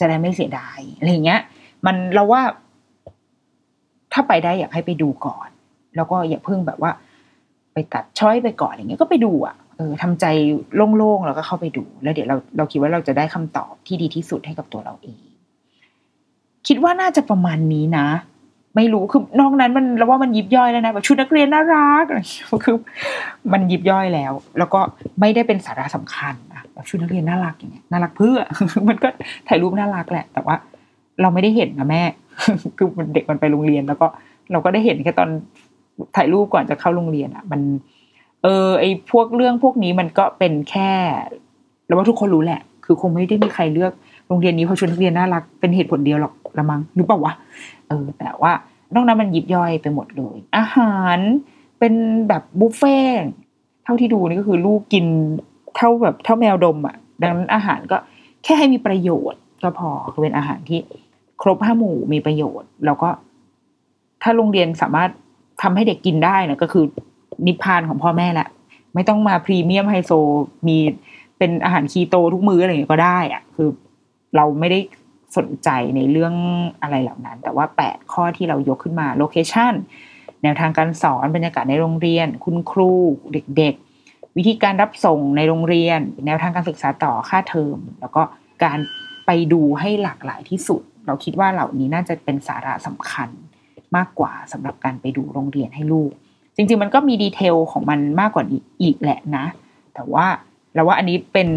จะได้ไม่เสียดายอะไรอย่างเงี้ยมันเราว่าถ้าไปได้อยากให้ไปดูก่อน แล้วก็อย่าเพิ่งแบบว่าไปตัดช้อยไปก่อนอะไรเงี้ยก็ไปดูอ่ะเออทำใจโล่งๆแล้วก็เข้าไปดูแล้วเดี๋ยวเราเราคิดว่าเราจะได้คำตอบที่ดีที่สุดให้กับตัวเราเองคิดว่าน่าจะประมาณนี้นะไม่รู้คือนอกนั้นมันเราว่ามันยิบย่อยแล้วนะแบบชุดนักเรียนน่ารักคือมันยิบย่อยแล้วแล้วก็ไม่ได้เป็นสาระสำคัญนะแบบชุดนักเรียนน่ารักอย่างเงี้ยน่ารักเพื่อ มันก็ถ่ายรูปน่ารักแหละแต่ว่าเราไม่ได้เห็นนะแม่ คือเด็กมันไปโรงเรียนแล้วก็เราก็ได้เห็นแค่ตอนถ่ายรูปก่อนจะเข้าโรงเรียนอ่ะมันเออไอพวกเรื่องพวกนี้มันก็เป็นแค่เราว่าทุกคนรู้แหละคือคงไม่ได้มีใครเลือกโรงเรียนนี้เพราะชุดนักเรียนน่ารักเป็นเหตุผลเดียวหรอกละมั้งหรือเปล่าวะเออแต่ว่านอกนั้นมันยิบย่อยไปหมดเลยอาหารเป็นแบบบุฟเฟ่ต์เท่าที่ดูนี่ก็คือลูกกินเท่าแบบเท่าแมวดมอ่ะดังนั้นอาหารก็แค่ให้มีประโยชน์ก็พอคือเป็นอาหารที่ครบห้าหมู่มีประโยชน์แล้วก็ถ้าโรงเรียนสามารถทำให้เด็กกินได้นะก็คือนิพพานของพ่อแม่แหละไม่ต้องมาพรีเมียมไฮโซมีเป็นอาหารคีโตทุกมื้ออะไรอย่างเงี้ยก็ได้อ่ะคือเราไม่ได้สนใจในเรื่องอะไรเหล่านั้นแต่ว่าแปดข้อที่เรายกขึ้นมาโลเคชั่นแนวทางการสอนบรรยากาศในโรงเรียนคุณครูเด็กๆวิธีการรับส่งในโรงเรียนแนวทางการศึกษาต่อค่าเทอมแล้วก็การไปดูให้หลากหลายที่สุดเราคิดว่าเหล่านี้น่าจะเป็นสาระสำคัญมากกว่าสำหรับการไปดูโรงเรียนให้ลูกจริงๆมันก็มีดีเทลของมันมากกว่านี้อีกแหละนะแต่ว่าเราว่าอันนี้เป็น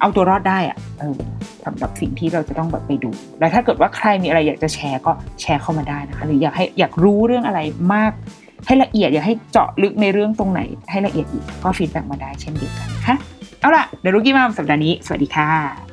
เอาตัวรอดได้อะเออสำหรับสิ่งที่เราจะต้องแบบไปดูแล้วถ้าเกิดว่าใครมีอะไรอยากจะแชร์ก็แชร์เข้ามาได้นะคะหรืออยากให้อยากรู้เรื่องอะไรมากให้ละเอียดอยากให้เจาะลึกในเรื่องตรงไหนให้ละเอียดอีกก็ฟีดแบ็กมาได้เช่นเดียวกันค่ะเอาล่ะเดอะ Rookie Mom สัปดาห์นี้สวัสดีค่ะ